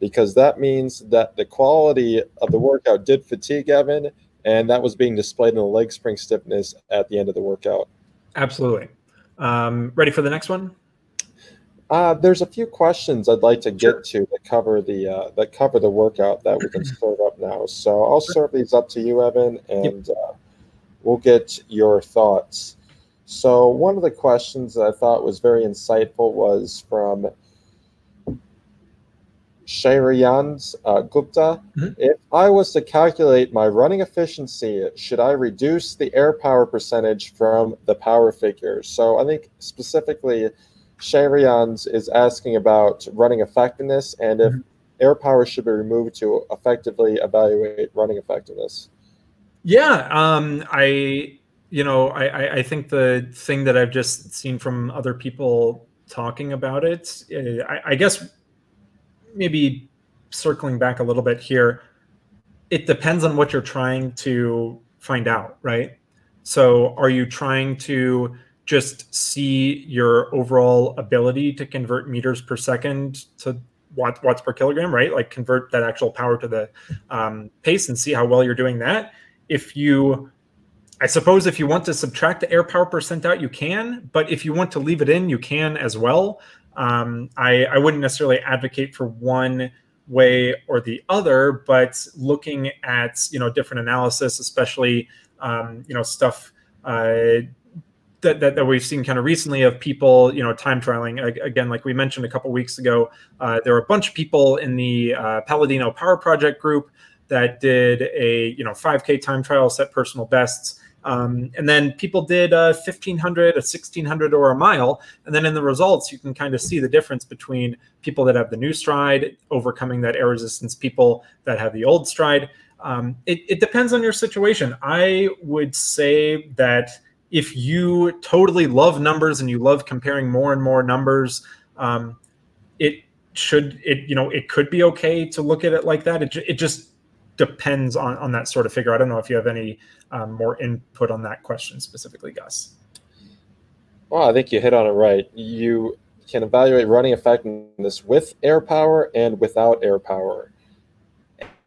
because that means that the quality of the workout did fatigue Evan, and that was being displayed in the leg spring stiffness at the end of the workout. Absolutely. Um, ready for the next one? Uh, there's a few questions I'd like to get sure. to that cover the uh, that cover the workout that we can serve up now. So I'll serve these up to you, Evan, and yep. uh, we'll get your thoughts. So one of the questions that I thought was very insightful was from Shreyan's uh, Gupta. Mm-hmm. If I was to calculate my running efficiency, should I reduce the air power percentage from the power figure? So I think specifically Sharians is asking about running effectiveness and if mm-hmm. air power should be removed to effectively evaluate running effectiveness. Yeah, um, I, you know, I, I think the thing that I've just seen from other people talking about it, I, I guess maybe circling back a little bit here, it depends on what you're trying to find out, right? So are you trying to just see your overall ability to convert meters per second to watt, watts per kilogram, right? Like convert that actual power to the um, pace and see how well you're doing that. If you, I suppose if you want to subtract the air power percent out, you can, but if you want to leave it in, you can as well. Um, I, I wouldn't necessarily advocate for one way or the other, but looking at, you know, different analysis, especially, um, you know, stuff, uh, That, that, that we've seen kind of recently of people, you know, time trialing. Again, like we mentioned a couple weeks ago, uh, there were a bunch of people in the uh, Palladino Power Project group that did a, you know, five K time trial, set personal bests. Um, and then people did a fifteen hundred, a sixteen hundred, or a mile. And then in the results, you can kind of see the difference between people that have the new Stryd overcoming that air resistance, people that have the old Stryd. Um, it, it depends on your situation. I would say that if you totally love numbers and you love comparing more and more numbers, um, it should, it you know, it could be okay to look at it like that. It, it just depends on, on that sort of figure. I don't know if you have any um, more input on that question specifically, Gus. Well, I think you hit on it right. You can evaluate running effectiveness with air power and without air power.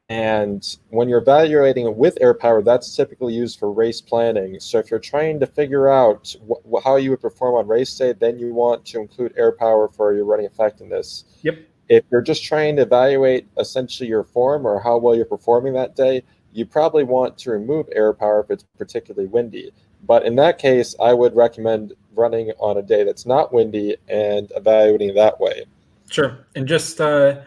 And when you're evaluating with air power, that's typically used for race planning. So if you're trying to figure out wh how you would perform on race day, then you want to include air power for your running effectiveness. Yep. If you're just trying to evaluate essentially your form or how well you're performing that day, you probably want to remove air power if it's particularly windy. But in that case, I would recommend running on a day that's not windy and evaluating that way. Sure. And just... Uh...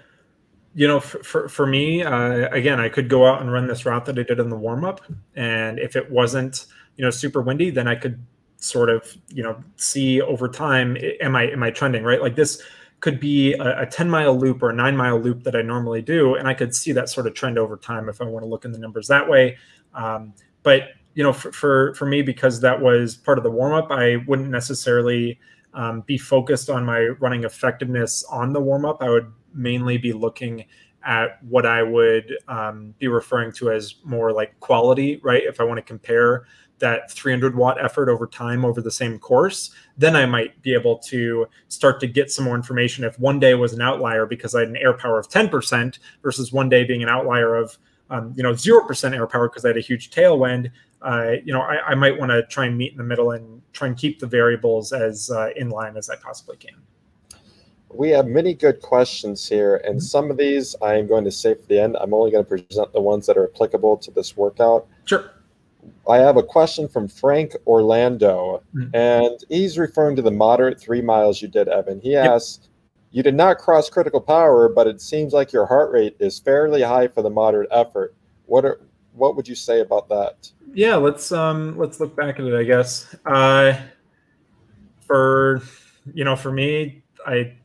You know, for, for, for me, uh, again, I could go out and run this route that I did in the warm-up. And if it wasn't, you know, super windy, then I could sort of, you know, see over time, am I am I trending, right? Like this could be a ten-mile loop or a nine-mile loop that I normally do. And I could see that sort of trend over time if I want to look in the numbers that way. Um, but, you know, for, for, for me, because that was part of the warm-up, I wouldn't necessarily um, be focused on my running effectiveness on the warm-up. I would mainly be looking at what I would um, be referring to as more like quality, right? If I want to compare that three hundred watt effort over time over the same course, then I might be able to start to get some more information if one day was an outlier because I had an air power of ten percent versus one day being an outlier of, um, you know, zero percent air power because I had a huge tailwind. Uh, you know, I, I might want to try and meet in the middle and try and keep the variables as uh, in line as I possibly can. We have many good questions here, and some of these I am going to save for the end. I'm only going to present the ones that are applicable to this workout. Sure. I have a question from Frank Orlando, mm-hmm. and he's referring to the moderate three miles you did, Evan. He asks, yep. You did not cross critical power, but it seems like your heart rate is fairly high for the moderate effort. What are, what would you say about that? Yeah, let's um, let's look back at it, I guess. Uh, for you know, for me, I.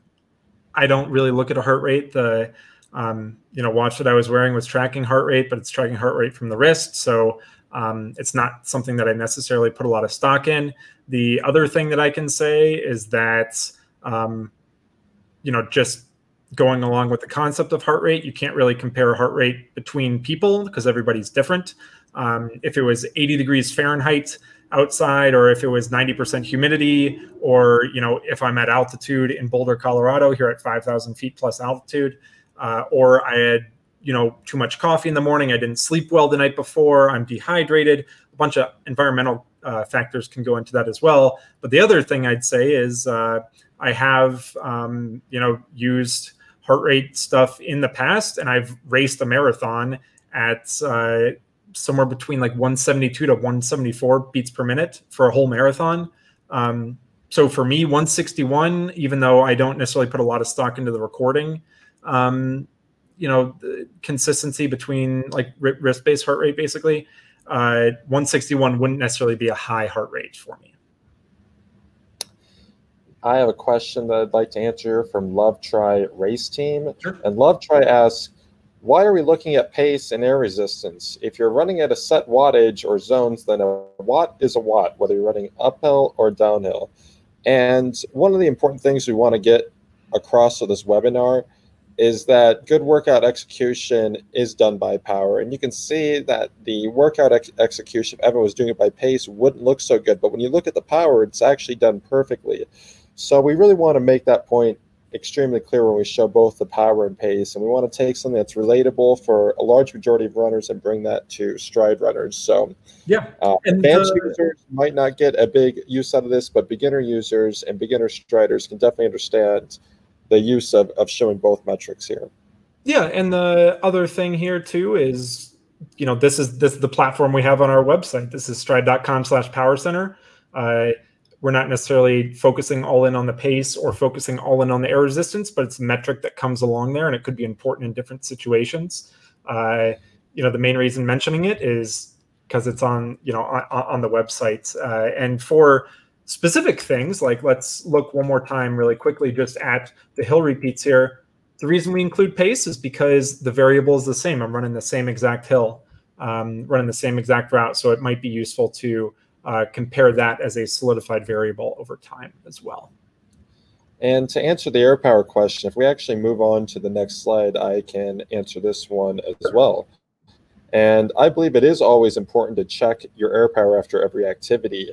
I don't really look at a heart rate. The um, you know, watch that I was wearing was tracking heart rate, but it's tracking heart rate from the wrist. So um, it's not something that I necessarily put a lot of stock in. The other thing that I can say is that, um, you know, just going along with the concept of heart rate, you can't really compare heart rate between people because everybody's different. Um, if it was eighty degrees Fahrenheit, outside, or if it was ninety percent humidity, or, you know, if I'm at altitude in Boulder, Colorado, here at five thousand feet plus altitude, uh, or I had, you know, too much coffee in the morning, I didn't sleep well the night before, I'm dehydrated, a bunch of environmental uh, factors can go into that as well. But the other thing I'd say is uh, I have, um, you know, used heart rate stuff in the past, and I've raced a marathon at, uh, somewhere between like one seventy-two to one seventy-four beats per minute for a whole marathon. Um, so for me, one sixty-one, even though I don't necessarily put a lot of stock into the recording, um, you know, the consistency between like wrist-based heart rate, basically, uh, one sixty-one wouldn't necessarily be a high heart rate for me. I have a question that I'd like to answer from Love Try Race Team. Sure. And Love Try asks, why are we looking at pace and air resistance? If you're running at a set wattage or zones, then a watt is a watt, whether you're running uphill or downhill. And one of the important things we want to get across with this webinar is that good workout execution is done by power. And you can see that the workout ex execution, if Evan was doing it by pace, wouldn't look so good. But when you look at the power, it's actually done perfectly. So we really want to make that point extremely clear when we show both the power and pace. And we want to take something that's relatable for a large majority of runners and bring that to Stryd runners. So yeah, uh, advanced the, users might not get a big use out of this, but beginner users and beginner Stryders can definitely understand the use of, of showing both metrics here. Yeah, and the other thing here too is, you know, this is this is the platform we have on our website. This is stryd dot com slash power center. Uh, we're not necessarily focusing all in on the pace or focusing all in on the air resistance, but it's a metric that comes along there, and it could be important in different situations. Uh, you know, the main reason mentioning it is because it's on, you know, on, on the website, uh, and for specific things, like let's look one more time really quickly just at the hill repeats here. The reason we include pace is because the variable is the same. I'm running the same exact hill, um, running the same exact route. So it might be useful to uh, compare that as a solidified variable over time as well. And to answer the air power question, if we actually move on to the next slide, I can answer this one as well. And I believe it is always important to check your air power after every activity.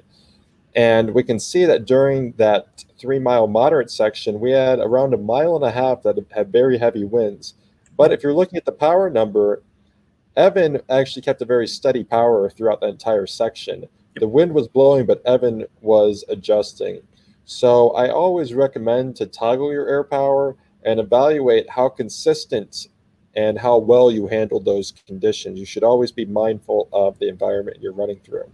And we can see that during that three-mile moderate section, we had around a mile and a half that had very heavy winds. But if you're looking at the power number, Evan actually kept a very steady power throughout the entire section. The wind was blowing, but Evan was adjusting. So I always recommend to toggle your air power and evaluate how consistent and how well you handled those conditions. You should always be mindful of the environment you're running through.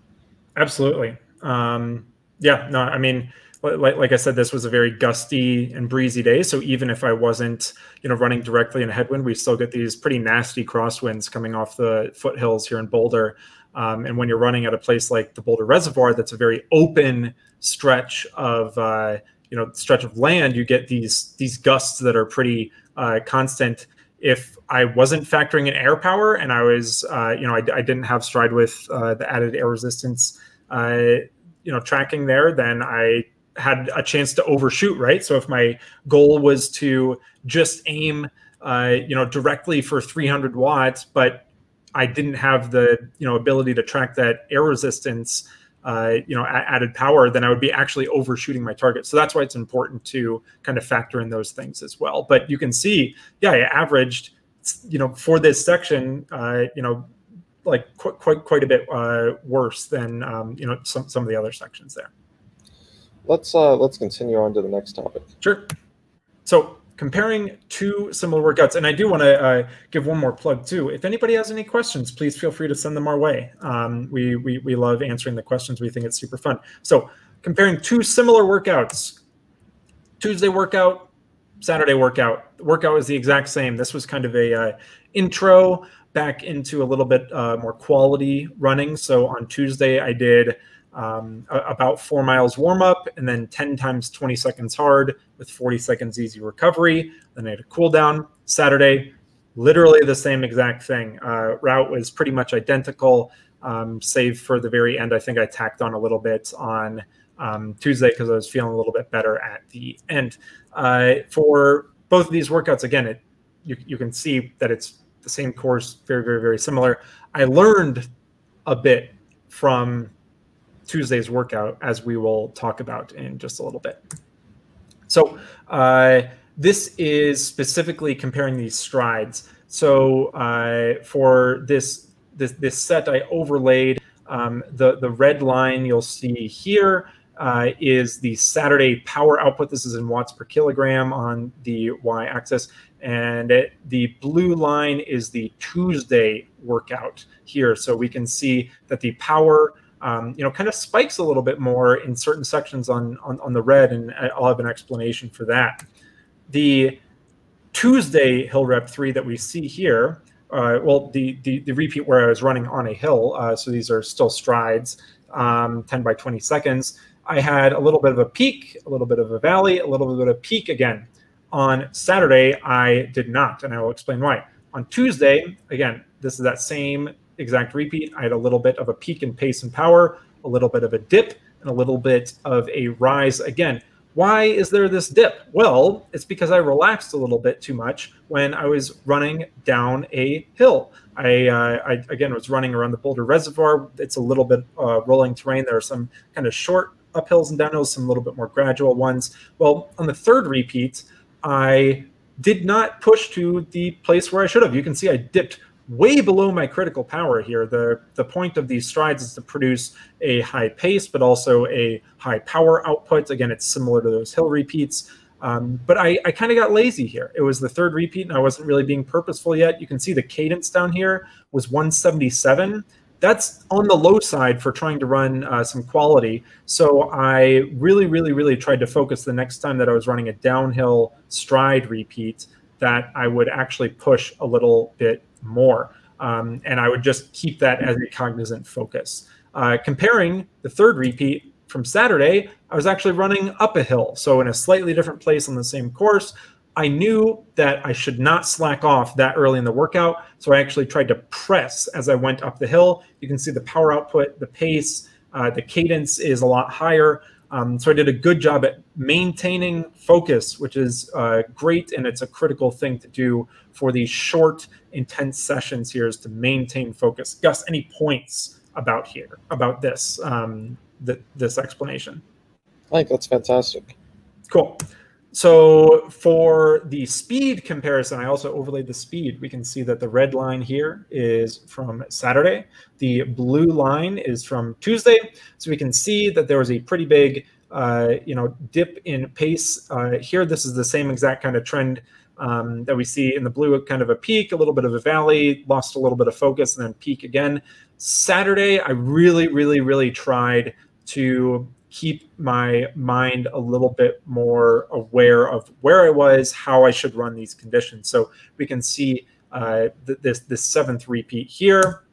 Absolutely. Um, yeah, no, I mean, like, like I said, this was a very gusty and breezy day. So even if I wasn't, you know, running directly in a headwind, we still get these pretty nasty crosswinds coming off the foothills here in Boulder. Um, and when you're running at a place like the Boulder Reservoir, that's a very open stretch of, uh, you know, stretch of land, you get these, these gusts that are pretty, uh, constant. If I wasn't factoring in air power and I was, uh, you know, I, I didn't have Stryd with, uh, the added air resistance, Uh, you know, tracking there, then I had a chance to overshoot, right? So if my goal was to just aim, uh, you know, directly for three hundred watts, but I didn't have the, you know, ability to track that air resistance, uh, you know, added power, then I would be actually overshooting my target. So that's why it's important to kind of factor in those things as well. But you can see, yeah, I averaged, you know, for this section, uh, you know, like quite, quite, quite a bit uh, worse than um, you know some some of the other sections there. Let's uh, let's continue on to the next topic. Sure. So comparing two similar workouts, and I do want to uh, give one more plug too. If anybody has any questions, please feel free to send them our way. Um, we we we love answering the questions. We think it's super fun. So comparing two similar workouts, Tuesday workout, Saturday workout. The workout is the exact same. This was kind of a uh, intro back into a little bit uh, more quality running. So on Tuesday, I did um, a, about four miles warm up and then ten times twenty seconds hard with forty seconds easy recovery. Then I had a cool down. Saturday, literally the same exact thing. Uh, route was pretty much identical, um, save for the very end. I think I tacked on a little bit on Um, Tuesday because I was feeling a little bit better at the end. Uh, for both of these workouts, again, it, you, you can see that it's the same course, very, very, very similar. I learned a bit from Tuesday's workout, as we will talk about in just a little bit. So uh, this is specifically comparing these strides. So uh, for this, this, this set, I overlaid um, the, the red line you'll see here. Uh, is the Saturday power output. This is in watts per kilogram on the y-axis. And it, the blue line is the Tuesday workout here. So we can see that the power, um, you know, kind of spikes a little bit more in certain sections on, on, on the red, and I'll have an explanation for that. The Tuesday hill rep three that we see here, uh, well, the, the, the repeat where I was running on a hill, uh, so these are still strides, um, ten by twenty seconds. I had a little bit of a peak, a little bit of a valley, a little bit of a peak again. On Saturday, I did not, and I will explain why. On Tuesday, again, this is that same exact repeat. I had a little bit of a peak in pace and power, a little bit of a dip, and a little bit of a rise again. Why is there this dip? Well, it's because I relaxed a little bit too much when I was running down a hill. I, uh, I again, was running around the Boulder Reservoir. It's a little bit uh, rolling terrain. There are some kind of short uphills and downhills, some little bit more gradual ones. Well, on the third repeat, I did not push to the place where I should have. You can see I dipped way below my critical power here. The, the point of these strides is to produce a high pace, but also a high power output. Again, it's similar to those hill repeats. Um, but I, I kind of got lazy here. It was the third repeat, and I wasn't really being purposeful yet. You can see the cadence down here was one seventy-seven. That's on the low side for trying to run uh, some quality. So I really, really, really tried to focus the next time that I was running a downhill stride repeat that I would actually push a little bit more. Um, and I would just keep that as a cognizant focus. Uh, comparing the third repeat from Saturday, I was actually running up a hill. So in a slightly different place on the same course, I knew that I should not slack off that early in the workout, so I actually tried to press as I went up the hill. You can see the power output, the pace, uh, the cadence is a lot higher. Um, so I did a good job at maintaining focus, which is uh, great, and it's a critical thing to do for these short, intense sessions here, is to maintain focus. Gus, any points about here, about this, um, th this explanation? I think that's fantastic. Cool. So for the speed comparison, I also overlaid the speed. We can see that the red line here is from Saturday. The blue line is from Tuesday. So we can see that there was a pretty big uh, you know, dip in pace uh, here. This is the same exact kind of trend um, that we see in the blue, kind of a peak, a little bit of a valley, lost a little bit of focus, and then peak again. Saturday, I really, really, really tried to keep my mind a little bit more aware of where I was, how I should run these conditions. So we can see uh, th this, this seventh repeat here.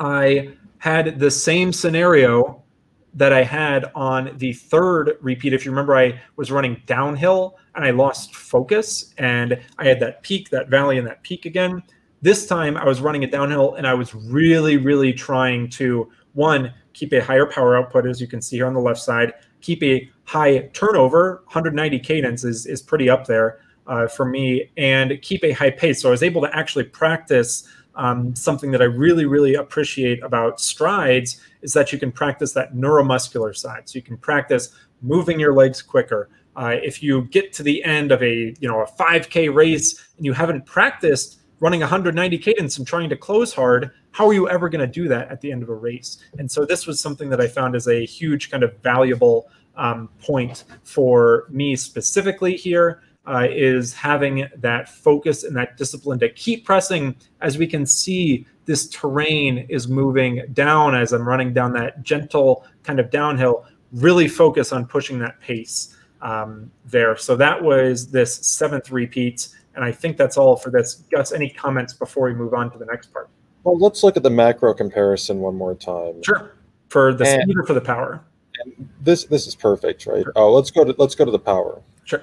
I had the same scenario that I had on the third repeat. If you remember, I was running downhill and I lost focus, and I had that peak, that valley, and that peak again. This time I was running it downhill, and I was really, really trying to, one, keep a higher power output, as you can see here on the left side, keep a high turnover, one ninety cadence is, is pretty up there uh, for me, and keep a high pace. So I was able to actually practice um, something that I really, really appreciate about strides, is that you can practice that neuromuscular side. So you can practice moving your legs quicker. Uh, if you get to the end of a, you know, a five K race and you haven't practiced running one ninety cadence and trying to close hard, how are you ever going to do that at the end of a race? And so this was something that I found as a huge kind of valuable um, point for me specifically here, uh, is having that focus and that discipline to keep pressing. As we can see, this terrain is moving down as I'm running down that gentle kind of downhill, really focus on pushing that pace um, there. So that was this seventh repeat. And I think that's all for this. Gus, any comments before we move on to the next part? Well, let's look at the macro comparison one more time. Sure. For the and, speed or for the power? And this this is perfect, right? Sure. Oh, let's go to let's go to the power. Sure.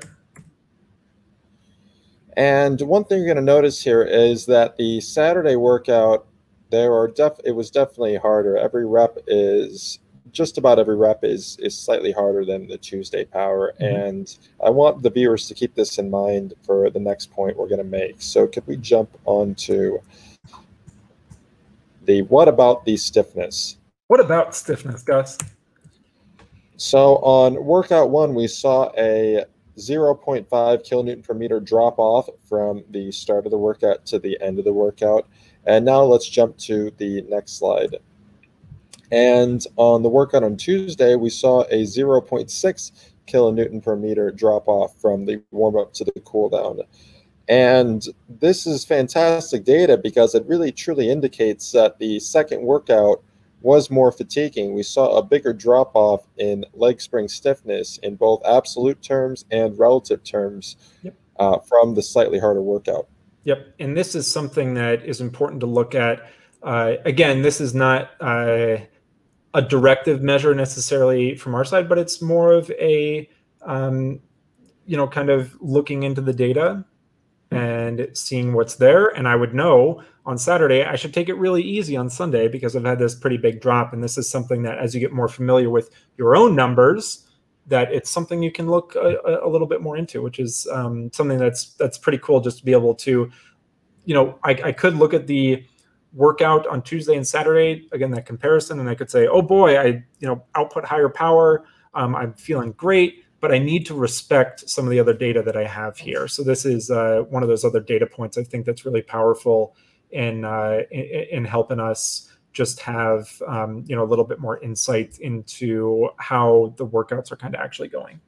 And one thing you're going to notice here is that the Saturday workout, there are def it was definitely harder. Every rep is just about every rep is is slightly harder than the Tuesday power. Mm-hmm. And I want the viewers to keep this in mind for the next point we're going to make. So could we jump on to the what about the stiffness? What about stiffness, Gus? So on workout one, we saw a zero point five kilonewton per meter drop off from the start of the workout to the end of the workout. And now let's jump to the next slide. And on the workout on Tuesday, we saw a zero point six kilonewton per meter drop off from the warm up to the cool down. And this is fantastic data because it really truly indicates that the second workout was more fatiguing. We saw a bigger drop off in leg spring stiffness in both absolute terms and relative terms. Yep. uh, from the slightly harder workout. Yep. And this is something that is important to look at. Uh, again, this is not uh, a directive measure necessarily from our side, but it's more of a, um, you know, kind of looking into the data and seeing what's there. And I would know on Saturday, I should take it really easy on Sunday because I've had this pretty big drop. And this is something that as you get more familiar with your own numbers, that it's something you can look a, a little bit more into, which is um, something that's that's pretty cool just to be able to, you know, I, I could look at the workout on Tuesday and Saturday, again, that comparison, and I could say, oh boy, I, you know, output higher power, um, I'm feeling great, but I need to respect some of the other data that I have here. So this is uh, one of those other data points I think that's really powerful in, uh, in, in helping us just have, um, you know, a little bit more insight into how the workouts are kind of actually going.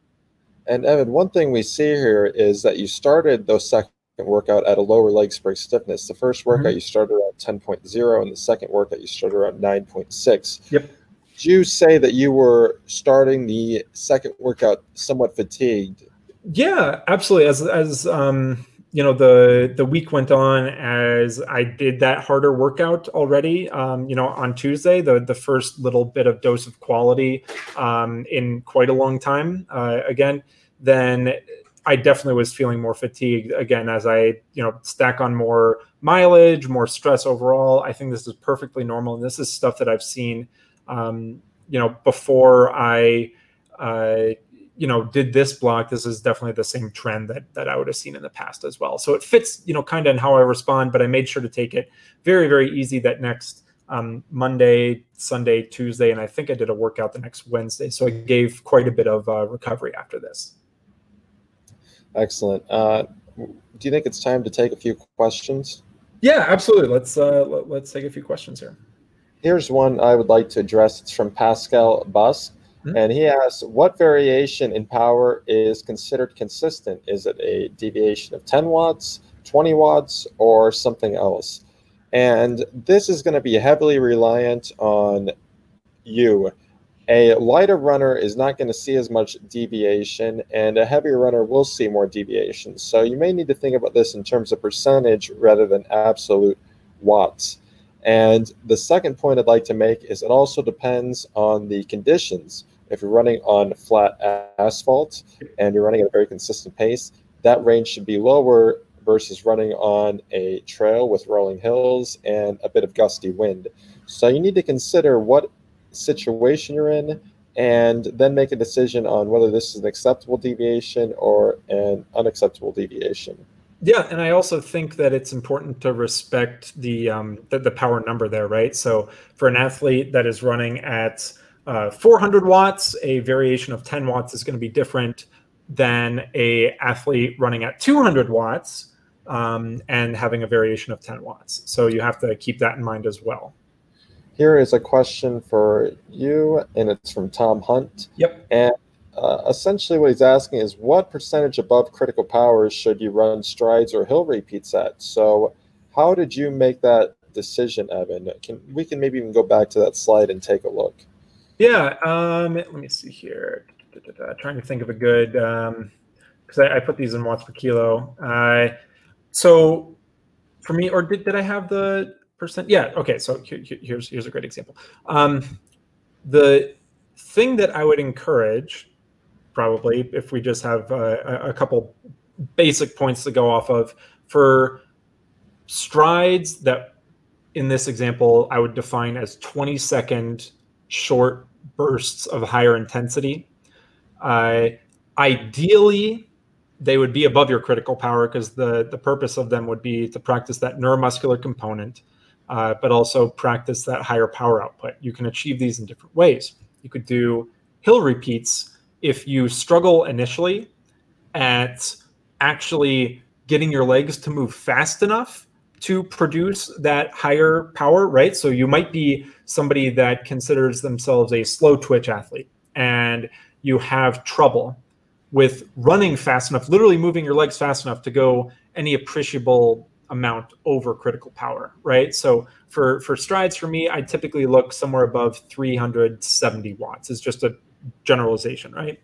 And Evan, one thing we see here is that you started those second workout at a lower leg spring stiffness. The first workout mm-hmm. you started around ten point oh, and the second workout you started around nine point six. Yep. Did you say that you were starting the second workout somewhat fatigued? Yeah, absolutely. As as um, you know, the the week went on, as I did that harder workout already. Um, you know, on Tuesday, the the first little bit of dose of quality um, in quite a long time. Uh, again, then I definitely was feeling more fatigued. Again, as I you know stack on more mileage, more stress overall. I think this is perfectly normal, and this is stuff that I've seen. Um, you know, before I, uh, you know, did this block, this is definitely the same trend that, that I would have seen in the past as well. So it fits, you know, kind of in how I respond, but I made sure to take it very, very easy that next um, Monday, Sunday, Tuesday, and I think I did a workout the next Wednesday. So I gave quite a bit of uh, recovery after this. Excellent. Uh, do you think it's time to take a few questions? Yeah, absolutely. Let's, uh, let's take a few questions here. Here's one I would like to address. It's from Pascal Buss, mm-hmm. and he asks, what variation in power is considered consistent? Is it a deviation of ten watts, twenty watts, or something else? And this is going to be heavily reliant on you. A lighter runner is not going to see as much deviation, and a heavier runner will see more deviation. So you may need to think about this in terms of percentage rather than absolute watts. And the second point I'd like to make is it also depends on the conditions. If you're running on flat asphalt and you're running at a very consistent pace, that range should be lower versus running on a trail with rolling hills and a bit of gusty wind. So you need to consider what situation you're in and then make a decision on whether this is an acceptable deviation or an unacceptable deviation. Yeah, and I also think that it's important to respect the, um, the the power number there, right? So for an athlete that is running at uh, four hundred watts, a variation of ten watts is going to be different than a athlete running at two hundred watts um, and having a variation of ten watts. So you have to keep that in mind as well. Here is a question for you, and it's from Tom Hunt. Yep. And Uh, essentially what he's asking is what percentage above critical powers should you run strides or hill repeats at? So how did you make that decision, Evan? Can, we can maybe even go back to that slide and take a look. Yeah, um, let me see here. Da, da, da, da. Trying to think of a good, um, because I, I put these in watts per kilo. Uh, so for me, or did, did I have the percent? Yeah, okay, so here, here's, here's a great example. Um, the thing that I would encourage, probably, if we just have a, a couple basic points to go off of. For strides that, in this example, I would define as twenty second short bursts of higher intensity. Uh, ideally, they would be above your critical power because the, the purpose of them would be to practice that neuromuscular component, uh, but also practice that higher power output. You can achieve these in different ways. You could do hill repeats if you struggle initially at actually getting your legs to move fast enough to produce that higher power, right? So you might be somebody that considers themselves a slow twitch athlete and you have trouble with running fast enough, literally moving your legs fast enough to go any appreciable amount over critical power, right? So for, for strides for me, I typically look somewhere above three hundred seventy watts. It's just a generalization, right?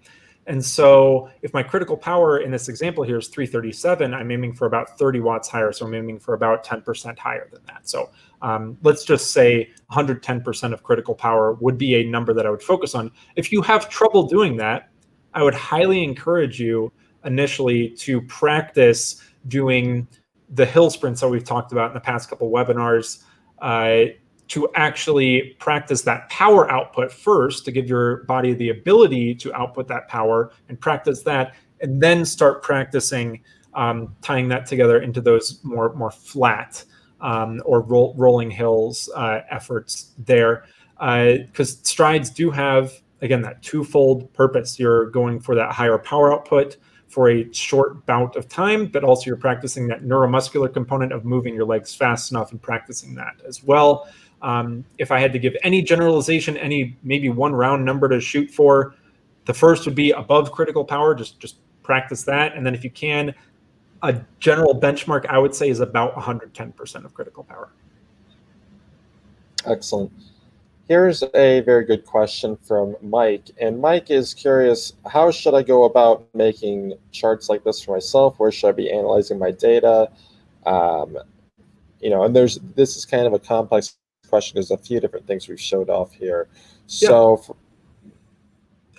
And so if my critical power in this example here is three thirty-seven, I'm aiming for about thirty watts higher. So I'm aiming for about ten percent higher than that. So um, let's just say one hundred ten percent of critical power would be a number that I would focus on. If you have trouble doing that, I would highly encourage you initially to practice doing the hill sprints that we've talked about in the past couple webinars, uh, to actually practice that power output first to give your body the ability to output that power and practice that, and then start practicing um, tying that together into those more, more flat um, or roll, rolling hills uh, efforts there. Because uh, strides do have, again, that twofold purpose. You're going for that higher power output for a short bout of time, but also you're practicing that neuromuscular component of moving your legs fast enough and practicing that as well. Um, if I had to give any generalization, any maybe one round number to shoot for, the first would be above critical power. Just just practice that. And then if you can, a general benchmark I would say is about one hundred ten percent of critical power. Excellent. Here's a very good question from Mike. And Mike is curious, how should I go about making charts like this for myself? Where should I be analyzing my data? Um, you know, and there's this is kind of a complex question. There's a few different things we've showed off here. So,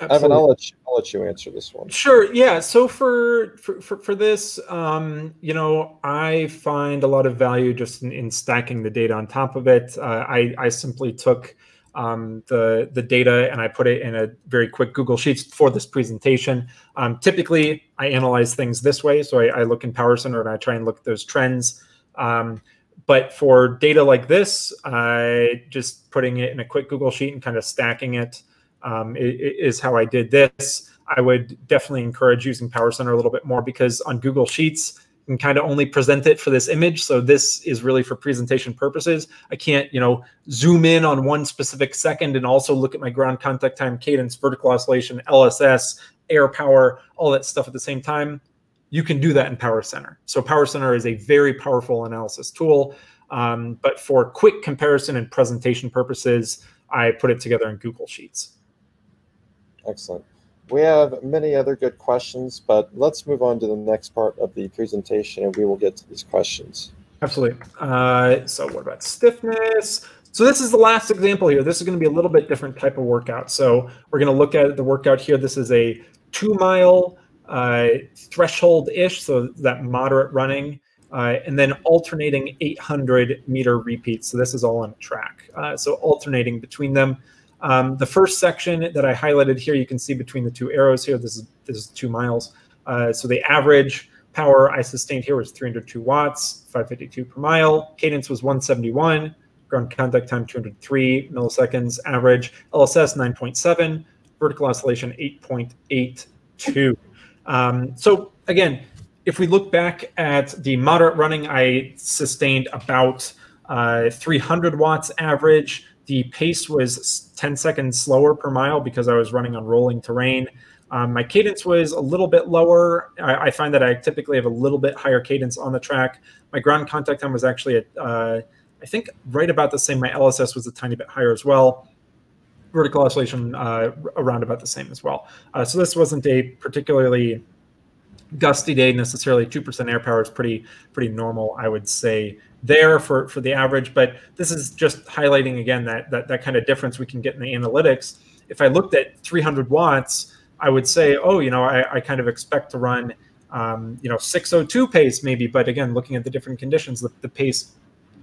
yeah. Evan, I'll let, you, I'll let you answer this one. Sure. Yeah. So for for for, for this, um, you know, I find a lot of value just in, in stacking the data on top of it. Uh, I I simply took um, the the data and I put it in a very quick Google Sheets for this presentation. Um, typically, I analyze things this way. So I, I look in Power Center and I try and look at those trends. Um, But for data like this, I just putting it in a quick Google sheet and kind of stacking it um, is how I did this. I would definitely encourage using Power Center a little bit more, because on Google Sheets, you can kind of only present it for this image. So this is really for presentation purposes. I can't, you know, zoom in on one specific second and also look at my ground contact time, cadence, vertical oscillation, L S S, air power, all that stuff at the same time. You can do that in Power Center. So Power Center is a very powerful analysis tool, um, but for quick comparison and presentation purposes, I put it together in Google Sheets. Excellent. We have many other good questions, but let's move on to the next part of the presentation and we will get to these questions. Absolutely. Uh, so what about stiffness? So this is the last example here. This is going to be a little bit different type of workout. So we're going to look at the workout here. This is a two mile uh threshold-ish, so that moderate running, uh, and then alternating eight hundred meter repeats. So this is all on track. Uh, so alternating between them. Um, the first section that I highlighted here, you can see between the two arrows here, this is, this is two miles. Uh, so the average power I sustained here was three hundred two watts, five fifty-two per mile. Cadence was one seventy-one, ground contact time two hundred three milliseconds average, L S S nine point seven, vertical oscillation eight point eight two. Um, so again, if we look back at the moderate running, I sustained about uh, three hundred watts average. The pace was ten seconds slower per mile because I was running on rolling terrain. Um, my cadence was a little bit lower. I, I find that I typically have a little bit higher cadence on the track. My ground contact time was actually, at, uh, I think, right about the same. My L S S was a tiny bit higher as well. Vertical oscillation uh, around about the same as well. Uh, so this wasn't a particularly gusty day necessarily. two percent air power is pretty pretty normal, I would say, there for, for the average. But this is just highlighting, again, that, that, that kind of difference we can get in the analytics. If I looked at three hundred watts, I would say, oh, you know, I, I kind of expect to run, um, you know, six oh two pace maybe. But again, looking at the different conditions, the, the pace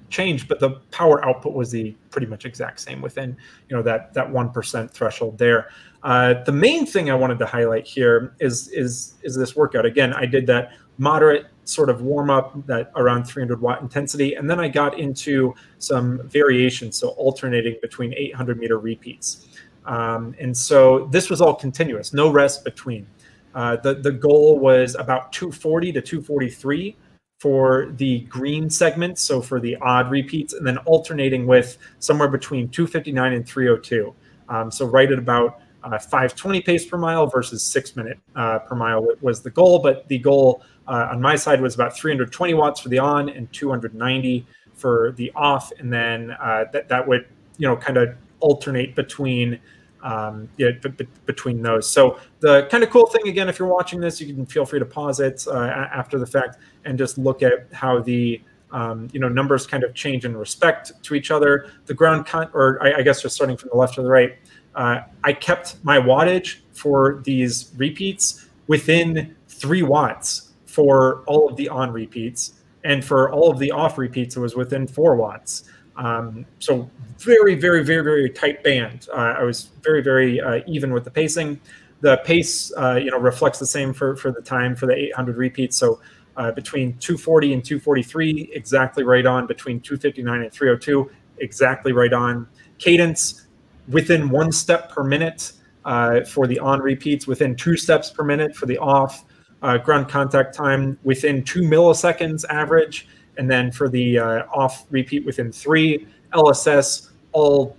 changed, but the power output was the pretty much exact same within, you know, that that one percent threshold there. Uh, the main thing I wanted to highlight here is is is this workout. Again, I did that moderate sort of warm up, that around three hundred watt intensity, and then I got into some variations, so alternating between eight hundred meter repeats, um, and so this was all continuous, no rest between. Uh, the the goal was about two forty to two forty-three. For the green segments, so for the odd repeats, and then alternating with somewhere between two fifty-nine and three oh two. Um, so right at about uh, five twenty pace per mile versus six minute uh, per mile was the goal. But the goal uh, on my side was about three hundred twenty watts for the on and two hundred ninety for the off. And then uh, that, that would, you know, kind of alternate between um, yeah, b b between those. So the kind of cool thing, again, if you're watching this, you can feel free to pause it uh, after the fact and just look at how the Um, you know, numbers kind of change in respect to each other. The ground, con or I, I guess just starting from the left to the right, uh, I kept my wattage for these repeats within three watts for all of the on repeats. And for all of the off repeats, it was within four watts. Um, so very, very, very, very tight band. Uh, I was very, very uh, even with the pacing. The pace, uh, you know, reflects the same for, for the time for the eight hundred repeats. So Uh, between two forty and two forty-three, exactly right on. Between two fifty-nine and three oh two, exactly right on. Cadence within one step per minute uh, for the on repeats, within two steps per minute for the off. Uh, ground contact time within two milliseconds average, and then for the uh, off repeat within three. L S S all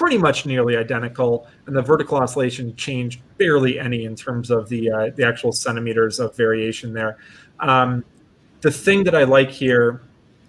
pretty much nearly identical, and the vertical oscillation changed barely any in terms of the uh, the actual centimeters of variation there. Um, the thing that I like here,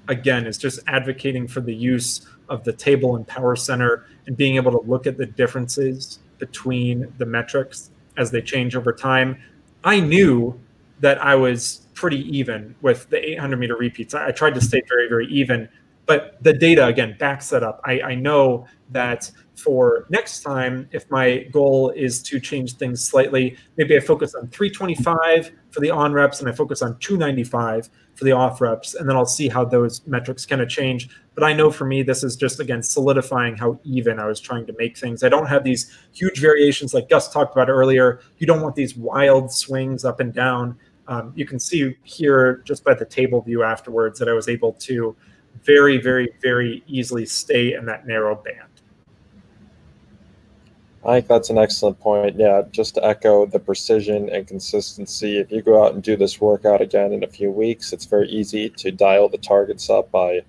again, is just advocating for the use of the table and power center and being able to look at the differences between the metrics as they change over time. I knew that I was pretty even with the eight hundred meter repeats. I, I tried to stay very, very even, but the data, again, backs that up. I, I know that for next time, if my goal is to change things slightly, maybe I focus on three twenty-five for the on reps and I focus on two ninety-five for the off reps, and then I'll see how those metrics kind of change. But I know for me, this is just, again, solidifying how even I was trying to make things. I don't have these huge variations like Gus talked about earlier. You don't want these wild swings up and down. Um, you can see here just by the table view afterwards that I was able to very, very, very easily stay in that narrow band. I think that's an excellent point. Yeah, just to echo the precision and consistency. If you go out and do this workout again in a few weeks, it's very easy to dial the targets up by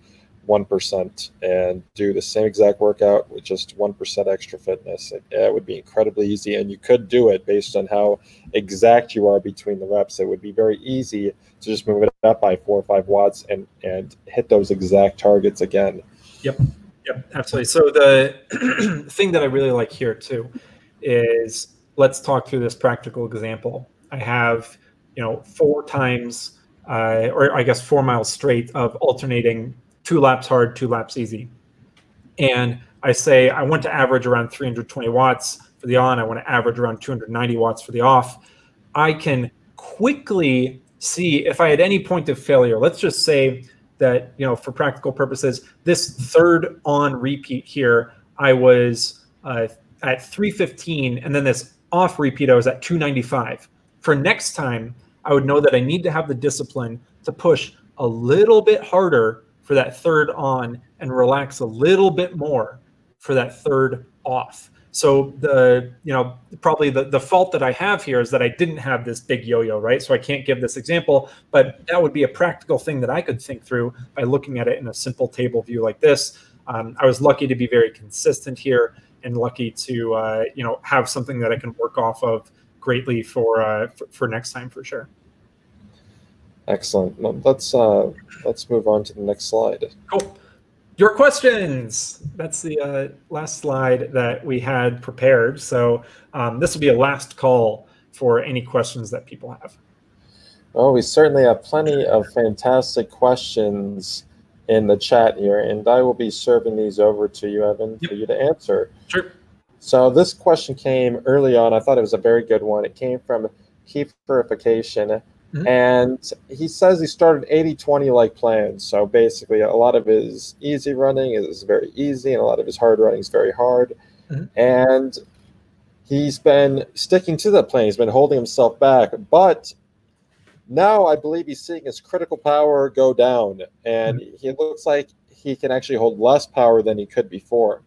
one percent and do the same exact workout with just one percent extra fitness. It, it would be incredibly easy, and you could do it based on how exact you are between the reps. It would be very easy to just move it up by four or five watts and, and hit those exact targets again. Yep. Yep, absolutely. So the thing that I really like here too is, let's talk through this practical example. I have, you know, four times, uh, or I guess four miles straight of alternating two laps hard, two laps easy. And I say, I want to average around three hundred twenty watts for the on. I want to average around two hundred ninety watts for the off. I can quickly see if I had any point of failure. Let's just say that, you know, for practical purposes, this third on repeat here, I was uh, at three fifteen, and then this off repeat, I was at two ninety-five. For next time, I would know that I need to have the discipline to push a little bit harder for that third on and relax a little bit more for that third off. So the, you know, probably the, the fault that I have here is that I didn't have this big yo-yo, right? So I can't give this example, but that would be a practical thing that I could think through by looking at it in a simple table view like this. Um, I was lucky to be very consistent here and lucky to, uh, you know, have something that I can work off of greatly for, uh, for, for next time for sure. Excellent. Well, let's, uh, let's move on to the next slide. Cool. Your questions. That's the uh, last slide that we had prepared. So um, this will be a last call for any questions that people have. Well, we certainly have plenty of fantastic questions in the chat here, and I will be serving these over to you, Evan, yep, for you to answer. Sure. So this question came early on. I thought it was a very good one. It came from Kefirification. Mm-hmm. And he says he started eighty twenty like plans. So basically a lot of his easy running is very easy and a lot of his hard running is very hard. Mm-hmm. And he's been sticking to that plan. He's been holding himself back. But now I believe he's seeing his critical power go down. And mm-hmm. he looks like he can actually hold less power than he could before.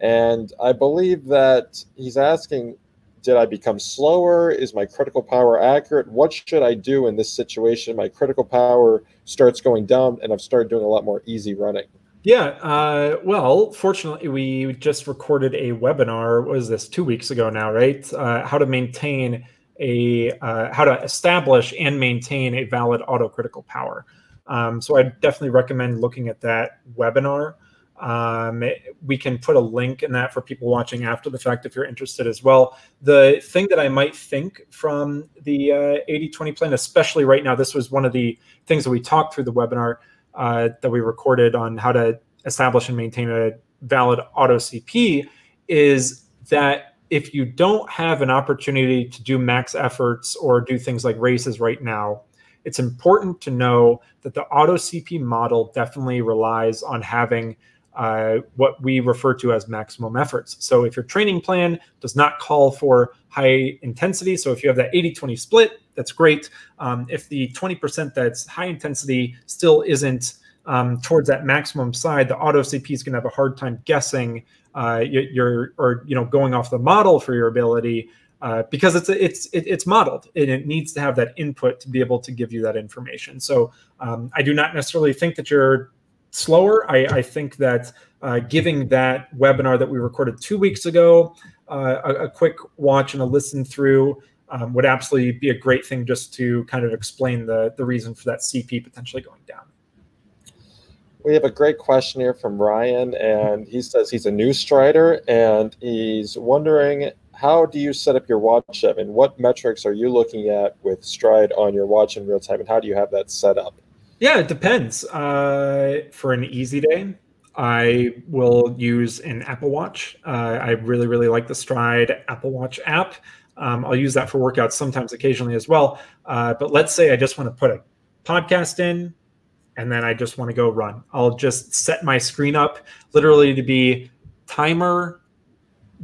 And I believe that he's asking, did I become slower? Is my critical power accurate? What should I do in this situation? My critical power starts going down and I've started doing a lot more easy running. Yeah, uh, well, fortunately, we just recorded a webinar, what was this, two weeks ago now, right? Uh, how to maintain a, uh, how to establish and maintain a valid autocritical power. Um, so I definitely recommend looking at that webinar. Um, it, we can put a link in that for people watching after the fact if you're interested as well. The thing that I might think from the uh, eighty twenty plan, especially right now, this was one of the things that we talked through the webinar uh, that we recorded on how to establish and maintain a valid auto C P, is that if you don't have an opportunity to do max efforts or do things like races right now, it's important to know that the auto C P model definitely relies on having uh, what we refer to as maximum efforts. So if your training plan does not call for high intensity, so if you have that eighty twenty split, that's great. Um, if the twenty percent that's high intensity still isn't um, towards that maximum side, the auto C P is going to have a hard time guessing uh, your, or you know, going off the model for your ability. Uh, because it's it's it's modeled and it needs to have that input to be able to give you that information. So um, I do not necessarily think that you're slower. I, I think that uh, giving that webinar that we recorded two weeks ago uh, a, a quick watch and a listen through um, would absolutely be a great thing just to kind of explain the the reason for that C P potentially going down. We have a great question here from Ryan, and he says he's a new Strider and he's wondering, how do you set up your watch, Evan? What metrics are you looking at with Stryd on your watch in real time, and how do you have that set up? Yeah, it depends. Uh, for an easy day, I will use an Apple Watch. Uh, I really, really like the Stryd Apple Watch app. Um, I'll use that for workouts sometimes, occasionally as well. Uh, but let's say I just want to put a podcast in, and then I just want to go run. I'll just set my screen up literally to be timer,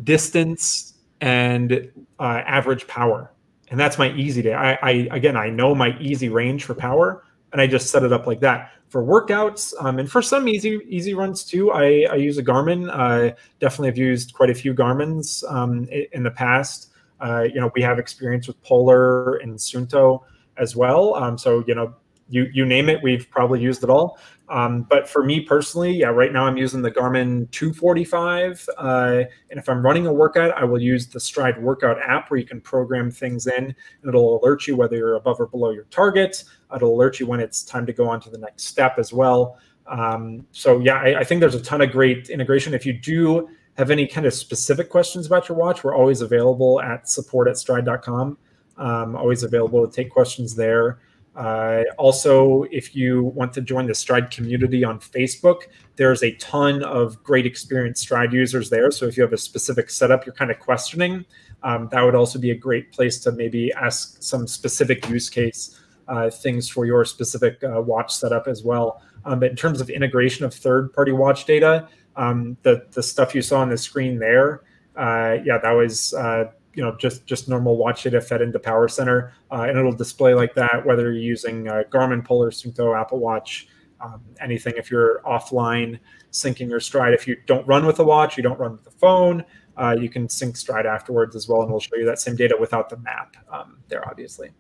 distance, and uh, average power. And that's my easy day. I, I again, I know my easy range for power, and I just set it up like that. For workouts, um, and for some easy easy runs too, I, I use a Garmin. I definitely have used quite a few Garmins um, in the past. Uh, you know, we have experience with Polar and Suunto as well. Um, so, you know, you you name it, we've probably used it all. Um, but for me personally, yeah, right now I'm using the Garmin two forty-five. Uh, and if I'm running a workout, I will use the Stryd Workout app where you can program things in, and it'll alert you whether you're above or below your target. It'll alert you when it's time to go on to the next step as well. Um, so yeah, I, I think there's a ton of great integration. If you do have any kind of specific questions about your watch, we're always available at support at stryd dot com. Um, always available to take questions there. Uh, also, if you want to join the Stryd community on Facebook, there's a ton of great experienced Stryd users there. So if you have a specific setup you're kind of questioning, um, that would also be a great place to maybe ask some specific use case uh, things for your specific uh, watch setup as well. Um, but in terms of integration of third-party watch data, um, the, the stuff you saw on the screen there, uh, yeah, that was... Uh, you know, just, just normal watch data fed into Power Center, uh, and it'll display like that, whether you're using uh, Garmin, Polar, Suunto, Apple Watch, um, anything. If you're offline syncing your Stryd, if you don't run with a watch, you don't run with the phone, uh, you can sync Stryd afterwards as well, and we'll show you that same data without the map um, there, obviously.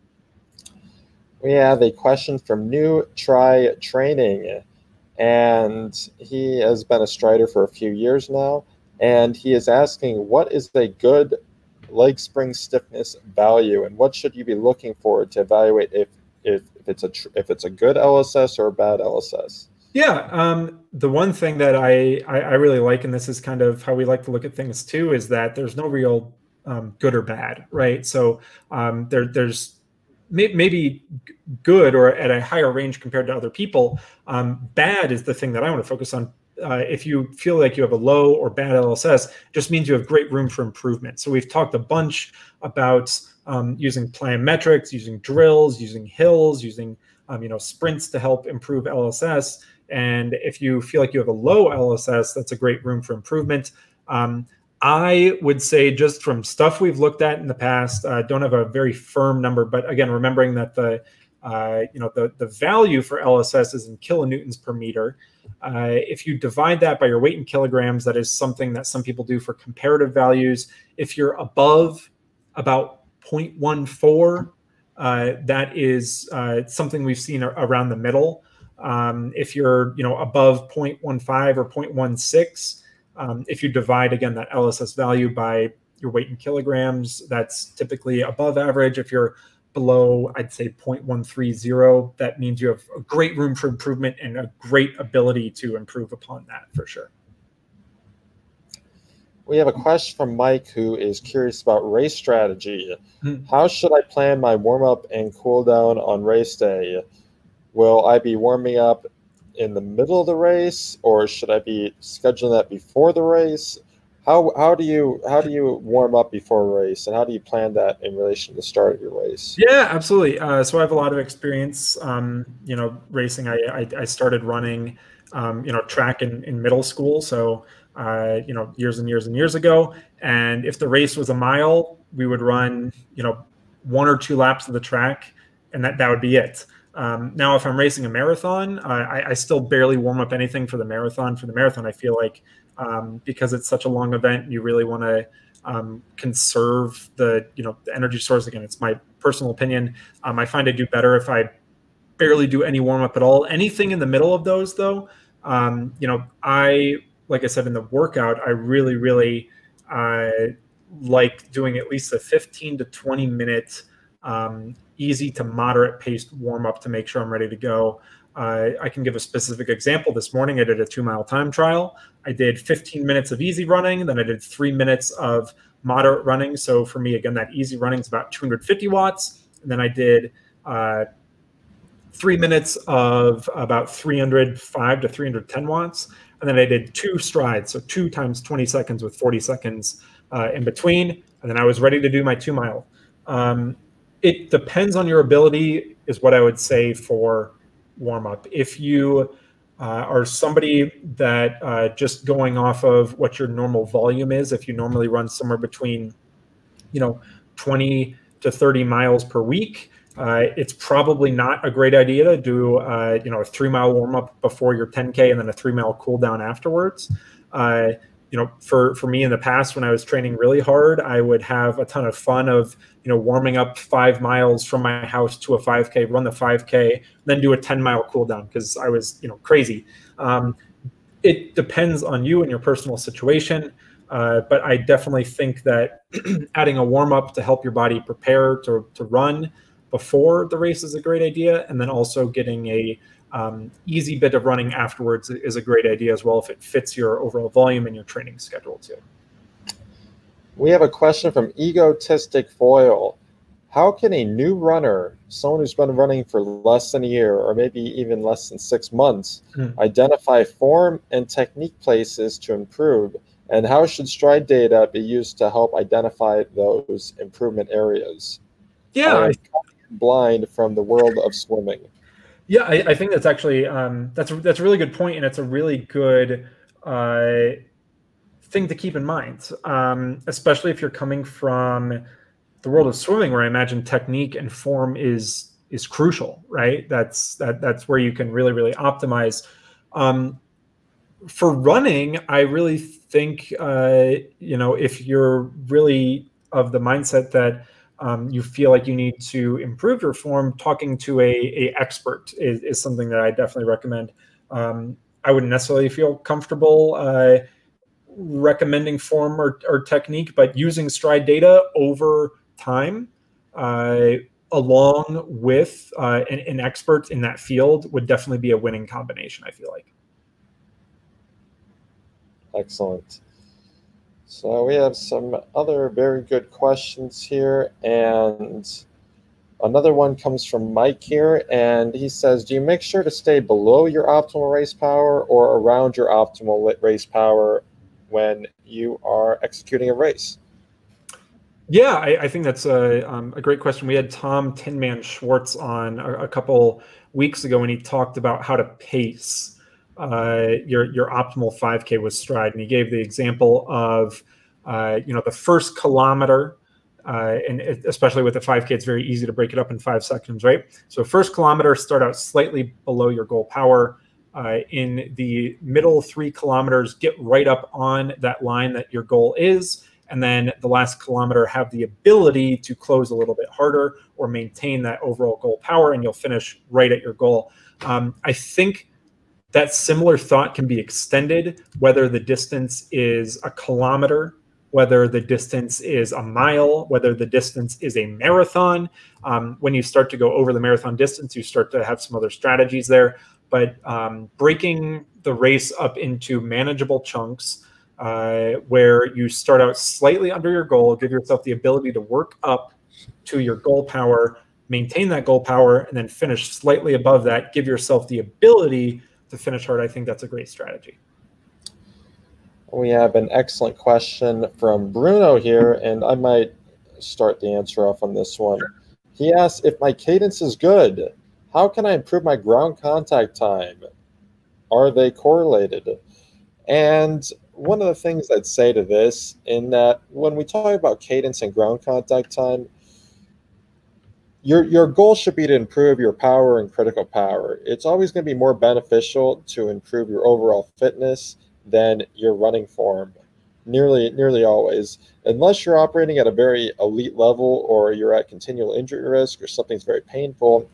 We have a question from New Try Training, and he has been a Strider for a few years now, and he is asking, what is a good leg spring stiffness value, and what should you be looking for to evaluate if if, if it's a tr if it's a good L S S or a bad L S S? Yeah, um, the one thing that I, I I really like, and this is kind of how we like to look at things too, is that there's no real um, good or bad, right? So um, there there's may maybe good or at a higher range compared to other people. Um, bad is the thing that I want to focus on. Uh, if you feel like you have a low or bad L S S, it just means you have great room for improvement. So we've talked a bunch about um, using plyometrics, using drills, using hills, using um, you know, sprints to help improve L S S. And if you feel like you have a low L S S, that's a great room for improvement. Um, I would say, just from stuff we've looked at in the past, I uh, don't have a very firm number, but again, remembering that the Uh, you know, the, the value for L S S is in kilonewtons per meter. Uh, if you divide that by your weight in kilograms, that is something that some people do for comparative values. If you're above about zero point one four, uh, that is uh, something we've seen around the middle. Um, if you're, you know, above zero point one five or zero point one six, um, if you divide, again, that L S S value by your weight in kilograms, that's typically above average. If you're below, I'd say zero point one three zero, that means you have a great room for improvement and a great ability to improve upon that for sure. We have a question from Mike, who is curious about race strategy. Hmm. How should I plan my warm-up and cool-down on race day? Will I be warming up in the middle of the race, or should I be scheduling that before the race? How how do you how do you warm up before a race, and how do you plan that in relation to the start of your race? Yeah, absolutely. Uh, so I have a lot of experience, um, you know, racing. I I, I started running, um, you know, track in, in middle school. So. Uh, you know, years and years and years ago. And if the race was a mile, we would run, you know, one or two laps of the track, and that, that would be it. Um, now, if I'm racing a marathon, uh, I, I still barely warm up anything for the marathon. For the marathon, I feel like um, because it's such a long event, you really want to um, conserve the, you know, the energy source. Again, it's my personal opinion. Um, I find I do better if I barely do any warm up at all. Anything in the middle of those, though, um, you know, I... like I said, in the workout, I really, really uh, like doing at least a fifteen to twenty minute um, easy to moderate paced warm up to make sure I'm ready to go. Uh, I can give a specific example. This morning, I did a two mile time trial. I did fifteen minutes of easy running. Then I did three minutes of moderate running. So for me, again, that easy running is about two hundred fifty watts. And then I did uh, three minutes of about three hundred five to three hundred ten watts. And then I did two strides, so two times twenty seconds with forty seconds uh, in between. And then I was ready to do my two mile. Um, it depends on your ability is what I would say for warm up. If you uh, are somebody that uh, just going off of what your normal volume is, if you normally run somewhere between, you know, twenty to thirty miles per week, Uh, it's probably not a great idea to do, uh, you know, a three-mile warm-up before your ten K and then a three-mile cool-down afterwards. Uh, you know, for, for me in the past when I was training really hard, I would have a ton of fun of, you know, warming up five miles from my house to a five K, run the five K, then do a ten-mile cool-down because I was, you know, crazy. Um, it depends on you and your personal situation. Uh, but I definitely think that adding a warm-up to help your body prepare to, to run before the race is a great idea, and then also getting a um, easy bit of running afterwards is a great idea as well if it fits your overall volume and your training schedule too. We have a question from Egotistic Foil. How can a new runner, someone who's been running for less than a year or maybe even less than six months, mm-hmm. identify form and technique places to improve? And how should Stryd data be used to help identify those improvement areas? Yeah. I blind from the world of swimming. Yeah, I, I think that's actually um, that's a, that's a really good point, and it's a really good uh, thing to keep in mind, um, especially if you're coming from the world of swimming, where I imagine technique and form is is crucial, right? That's that that's where you can really really optimize. Um, for running, I really think uh, you know if you're really of the mindset that Um, you feel like you need to improve your form, talking to a, a expert is, is something that I definitely recommend. Um, I wouldn't necessarily feel comfortable uh, recommending form or, or technique, but using Stryd data over time uh, along with uh, an, an expert in that field would definitely be a winning combination, I feel like. Excellent. So we have some other very good questions here, and another one comes from Mike here, and he says, do you make sure to stay below your optimal race power or around your optimal race power when you are executing a race? Yeah, I, I think that's a, um, a great question. We had Tom Tinman Schwartz on a, a couple weeks ago, and he talked about how to pace Uh, your your optimal five K with Stryd, and he gave the example of uh, you know the first kilometer, uh, and it, especially with the five K, it's very easy to break it up in five sections, right? So first kilometer, start out slightly below your goal power. Uh, in the middle three kilometers, get right up on that line that your goal is, and then the last kilometer have the ability to close a little bit harder or maintain that overall goal power, and you'll finish right at your goal. Um, I think. That similar thought can be extended, whether the distance is a kilometer, whether the distance is a mile, whether the distance is a marathon. Um, when you start to go over the marathon distance, you start to have some other strategies there. But um, breaking the race up into manageable chunks, uh, where you start out slightly under your goal, give yourself the ability to work up to your goal power, maintain that goal power, and then finish slightly above that, give yourself the ability to finish hard. I think that's a great strategy. We have an excellent question from Bruno here, and I might start the answer off on this one. Sure. He asks, if my cadence is good, how can I improve my ground contact time? Are they correlated? And one of the things I'd say to this, in that when we talk about cadence and ground contact time, Your, your goal should be to improve your power and critical power. It's always going to be more beneficial to improve your overall fitness than your running form, nearly, nearly always. Unless you're operating at a very elite level or you're at continual injury risk or something's very painful,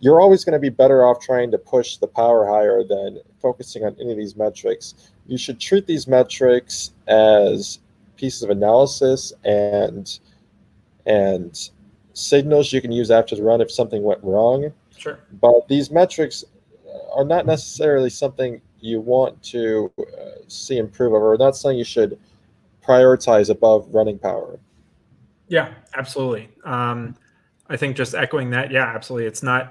you're always going to be better off trying to push the power higher than focusing on any of these metrics. You should treat these metrics as pieces of analysis and and. signals you can use after the run if something went wrong. Sure. But these metrics are not necessarily something you want to uh, see improve over, or not something you should prioritize above running power. Yeah, absolutely. Um, I think just echoing that, yeah, absolutely. It's not,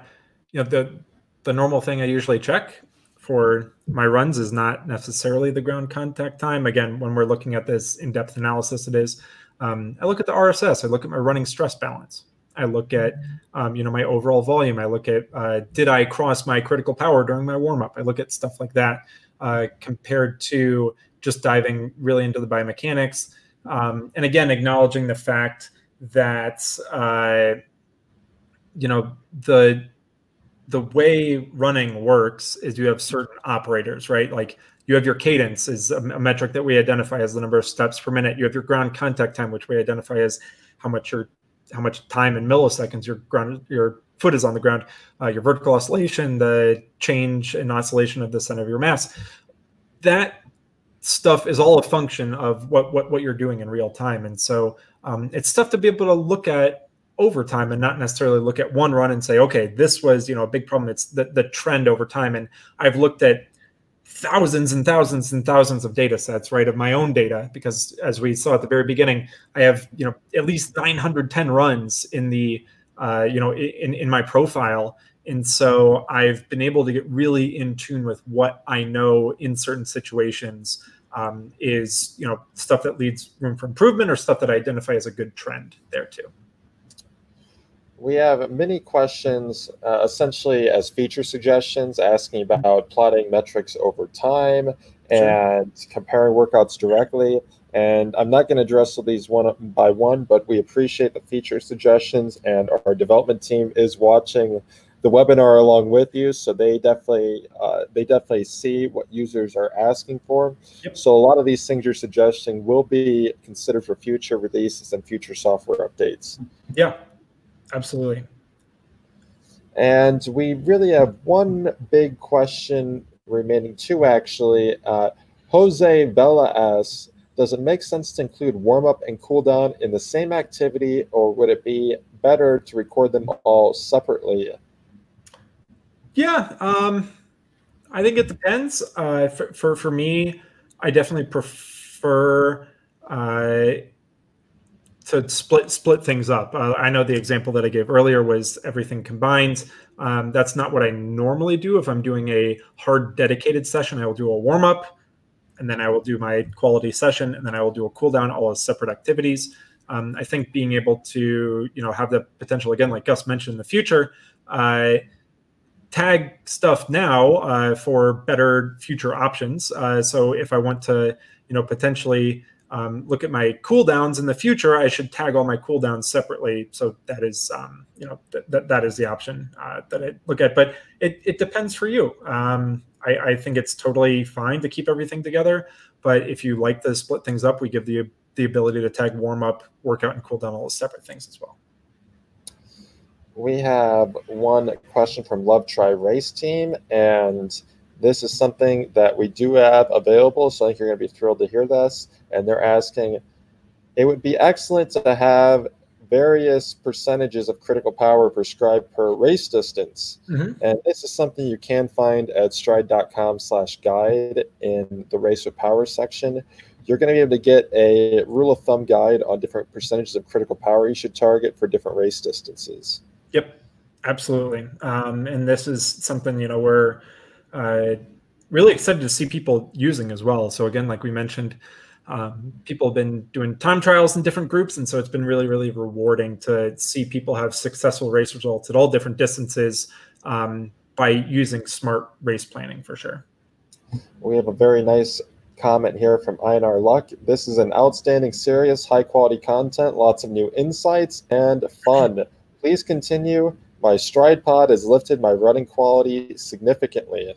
you know, the, the normal thing I usually check for my runs is not necessarily the ground contact time. Again, when we're looking at this in-depth analysis, it is. Um, I look at the R S S, I look at my running stress balance. I look at, um, you know, my overall volume. I look at, uh, did I cross my critical power during my warm-up? I look at stuff like that uh, compared to just diving really into the biomechanics. Um, and again, acknowledging the fact that, uh, you know, the, the way running works is you have certain operators, right? Like you have your cadence is a metric that we identify as the number of steps per minute. You have your ground contact time, which we identify as how much your how much time in milliseconds your ground your foot is on the ground. Uh, your vertical oscillation, the change in oscillation of the center of your mass. That stuff is all a function of what what what you're doing in real time, and so um, it's tough to be able to look at over time and not necessarily look at one run and say, okay, this was you know a big problem. It's the the trend over time, and I've looked at thousands and thousands and thousands of data sets, right, of my own data, because as we saw at the very beginning, I have, you know, at least nine hundred ten runs in the, uh, you know, in, in my profile. And so I've been able to get really in tune with what I know in certain situations um, is, you know, stuff that leaves room for improvement or stuff that I identify as a good trend there too. We have many questions, uh, essentially as feature suggestions, asking about plotting metrics over time and sure. comparing workouts directly. And I'm not going to address these one by one, but we appreciate the feature suggestions, and our development team is watching the webinar along with you, so they definitely uh, they definitely see what users are asking for. Yep. So a lot of these things you're suggesting will be considered for future releases and future software updates. Yeah. Absolutely. And we really have one big question remaining, two actually. Uh, Jose Vela asks, does it make sense to include warm-up and cool-down in the same activity, or would it be better to record them all separately? Yeah, um, I think it depends. Uh, for, for, for me, I definitely prefer... Uh, to split split things up. Uh, I know the example that I gave earlier was everything combined. Um, that's not what I normally do. If I'm doing a hard dedicated session, I will do a warm up, and then I will do my quality session, and then I will do a cool down, all as separate activities. Um, I think being able to you know have the potential, again, like Gus mentioned, in the future, uh, tag stuff now uh, for better future options. Uh, so if I want to you know potentially Um, look at my cooldowns in the future, I should tag all my cooldowns separately. So that is, um, you know, th th that is the option uh, that I look at. But it, it depends for you. Um, I, I think it's totally fine to keep everything together. But if you like to split things up, we give the, the ability to tag warm up, workout, and cooldown all as separate things as well. We have one question from Love Try Race Team, and this is something that we do have available, so I think you're going to be thrilled to hear this. And they're asking, it would be excellent to have various percentages of critical power prescribed per race distance. Mm-hmm. And this is something you can find at stryd dot com slash guide in the race with power section. You're going to be able to get a rule of thumb guide on different percentages of critical power you should target for different race distances. Yep, absolutely. Um, and this is something, you know, we're uh, really excited to see people using as well. So again, like we mentioned, um, people have been doing time trials in different groups. And so it's been really, really rewarding to see people have successful race results at all different distances um, by using smart race planning for sure. We have a very nice comment here from I N R Luck. This is an outstanding, serious, high-quality content, lots of new insights and fun. Please continue. My Stryd pod has lifted my running quality significantly.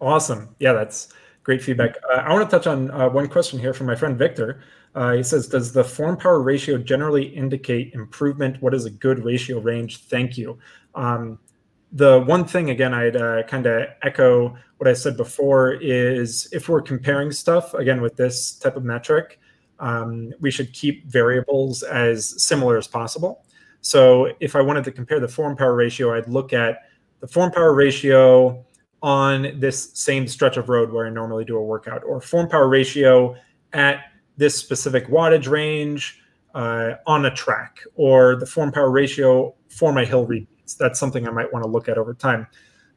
Awesome. Yeah, that's great feedback. Uh, I want to touch on uh, one question here from my friend Victor. Uh, he says, does the form-power ratio generally indicate improvement? What is a good ratio range? Thank you. Um, The one thing, again, I'd uh, kind of echo what I said before is if we're comparing stuff, again, with this type of metric, um, we should keep variables as similar as possible. So if I wanted to compare the form-power ratio, I'd look at the form-power ratio on this same stretch of road where I normally do a workout, or form-power ratio at this specific wattage range uh, on a track, or the form-power ratio for my hill repeat. That's something I might want to look at over time.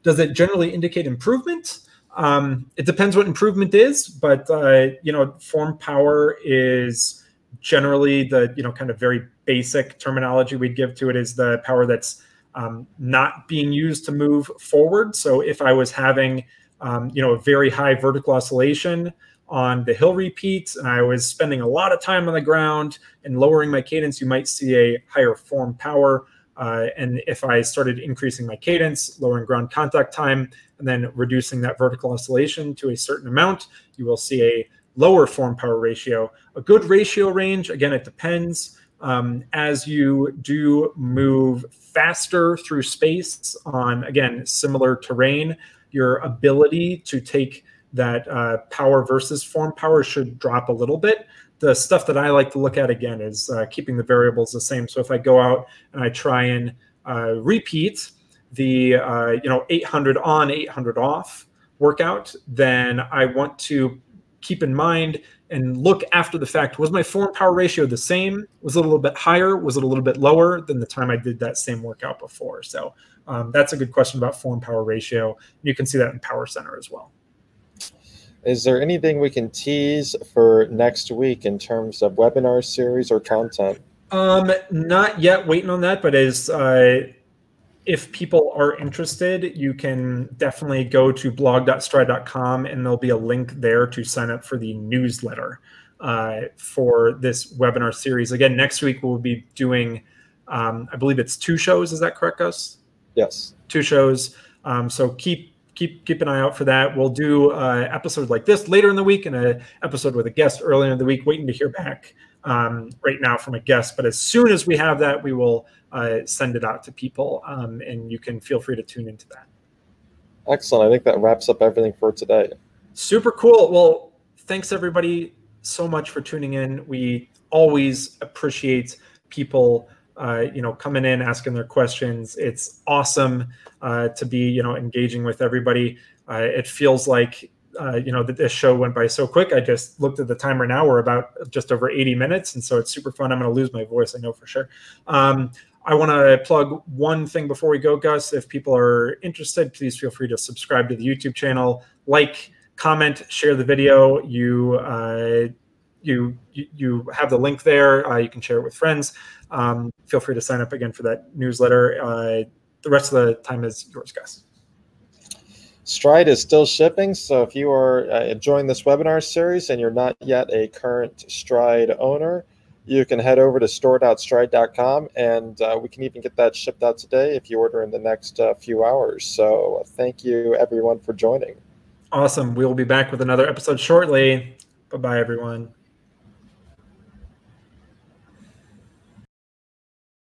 Does it generally indicate improvement? Um, it depends what improvement is, but uh, you know, form power is generally the you know kind of very basic terminology we'd give to it is the power that's um, not being used to move forward. So if I was having um, you know a very high vertical oscillation on the hill repeats and I was spending a lot of time on the ground and lowering my cadence, you might see a higher form power. Uh, and if I started increasing my cadence, lowering ground contact time, and then reducing that vertical oscillation to a certain amount, you will see a lower form power ratio. A good ratio range, again, it depends. Um, as you do move faster through space on, again, similar terrain, your ability to take that uh, power versus form power should drop a little bit. The stuff that I like to look at, again, is uh, keeping the variables the same. So if I go out and I try and uh, repeat the uh, you know eight hundred on, eight hundred off workout, then I want to keep in mind and look after the fact, was my form power ratio the same? Was it a little bit higher? Was it a little bit lower than the time I did that same workout before? So um, that's a good question about form power ratio. You can see that in Power Center as well. Is there anything we can tease for next week in terms of webinar series or content? Um, not yet, waiting on that, but as uh, if people are interested, you can definitely go to blog dot stryd dot com and there'll be a link there to sign up for the newsletter uh, for this webinar series. Again, next week we'll be doing, um, I believe it's two shows. Is that correct, Gus? Yes. Two shows. Um, so keep Keep, keep an eye out for that. We'll do an episode like this later in the week and an episode with a guest earlier in the week, waiting to hear back um, right now from a guest. But as soon as we have that, we will uh, send it out to people, um, and you can feel free to tune into that. Excellent. I think that wraps up everything for today. Super cool. Well, thanks, everybody, so much for tuning in. We always appreciate people Uh, you know, coming in, asking their questions. It's awesome uh, to be, you know, engaging with everybody. Uh, it feels like, uh, you know, that this show went by so quick. I just looked at the timer now. We're about just over eighty minutes. And so it's super fun. I'm going to lose my voice, I know for sure. Um, I want to plug one thing before we go, Gus. If people are interested, please feel free to subscribe to the YouTube channel, like, comment, share the video. You uh You, you have the link there. Uh, you can share it with friends. Um, feel free to sign up again for that newsletter. Uh, the rest of the time is yours, guys. Stryd is still shipping. So if you are uh, enjoying this webinar series and you're not yet a current Stryd owner, you can head over to store dot stryd dot com, and uh, we can even get that shipped out today if you order in the next uh, few hours. So thank you, everyone, for joining. Awesome. We'll be back with another episode shortly. Bye-bye, everyone.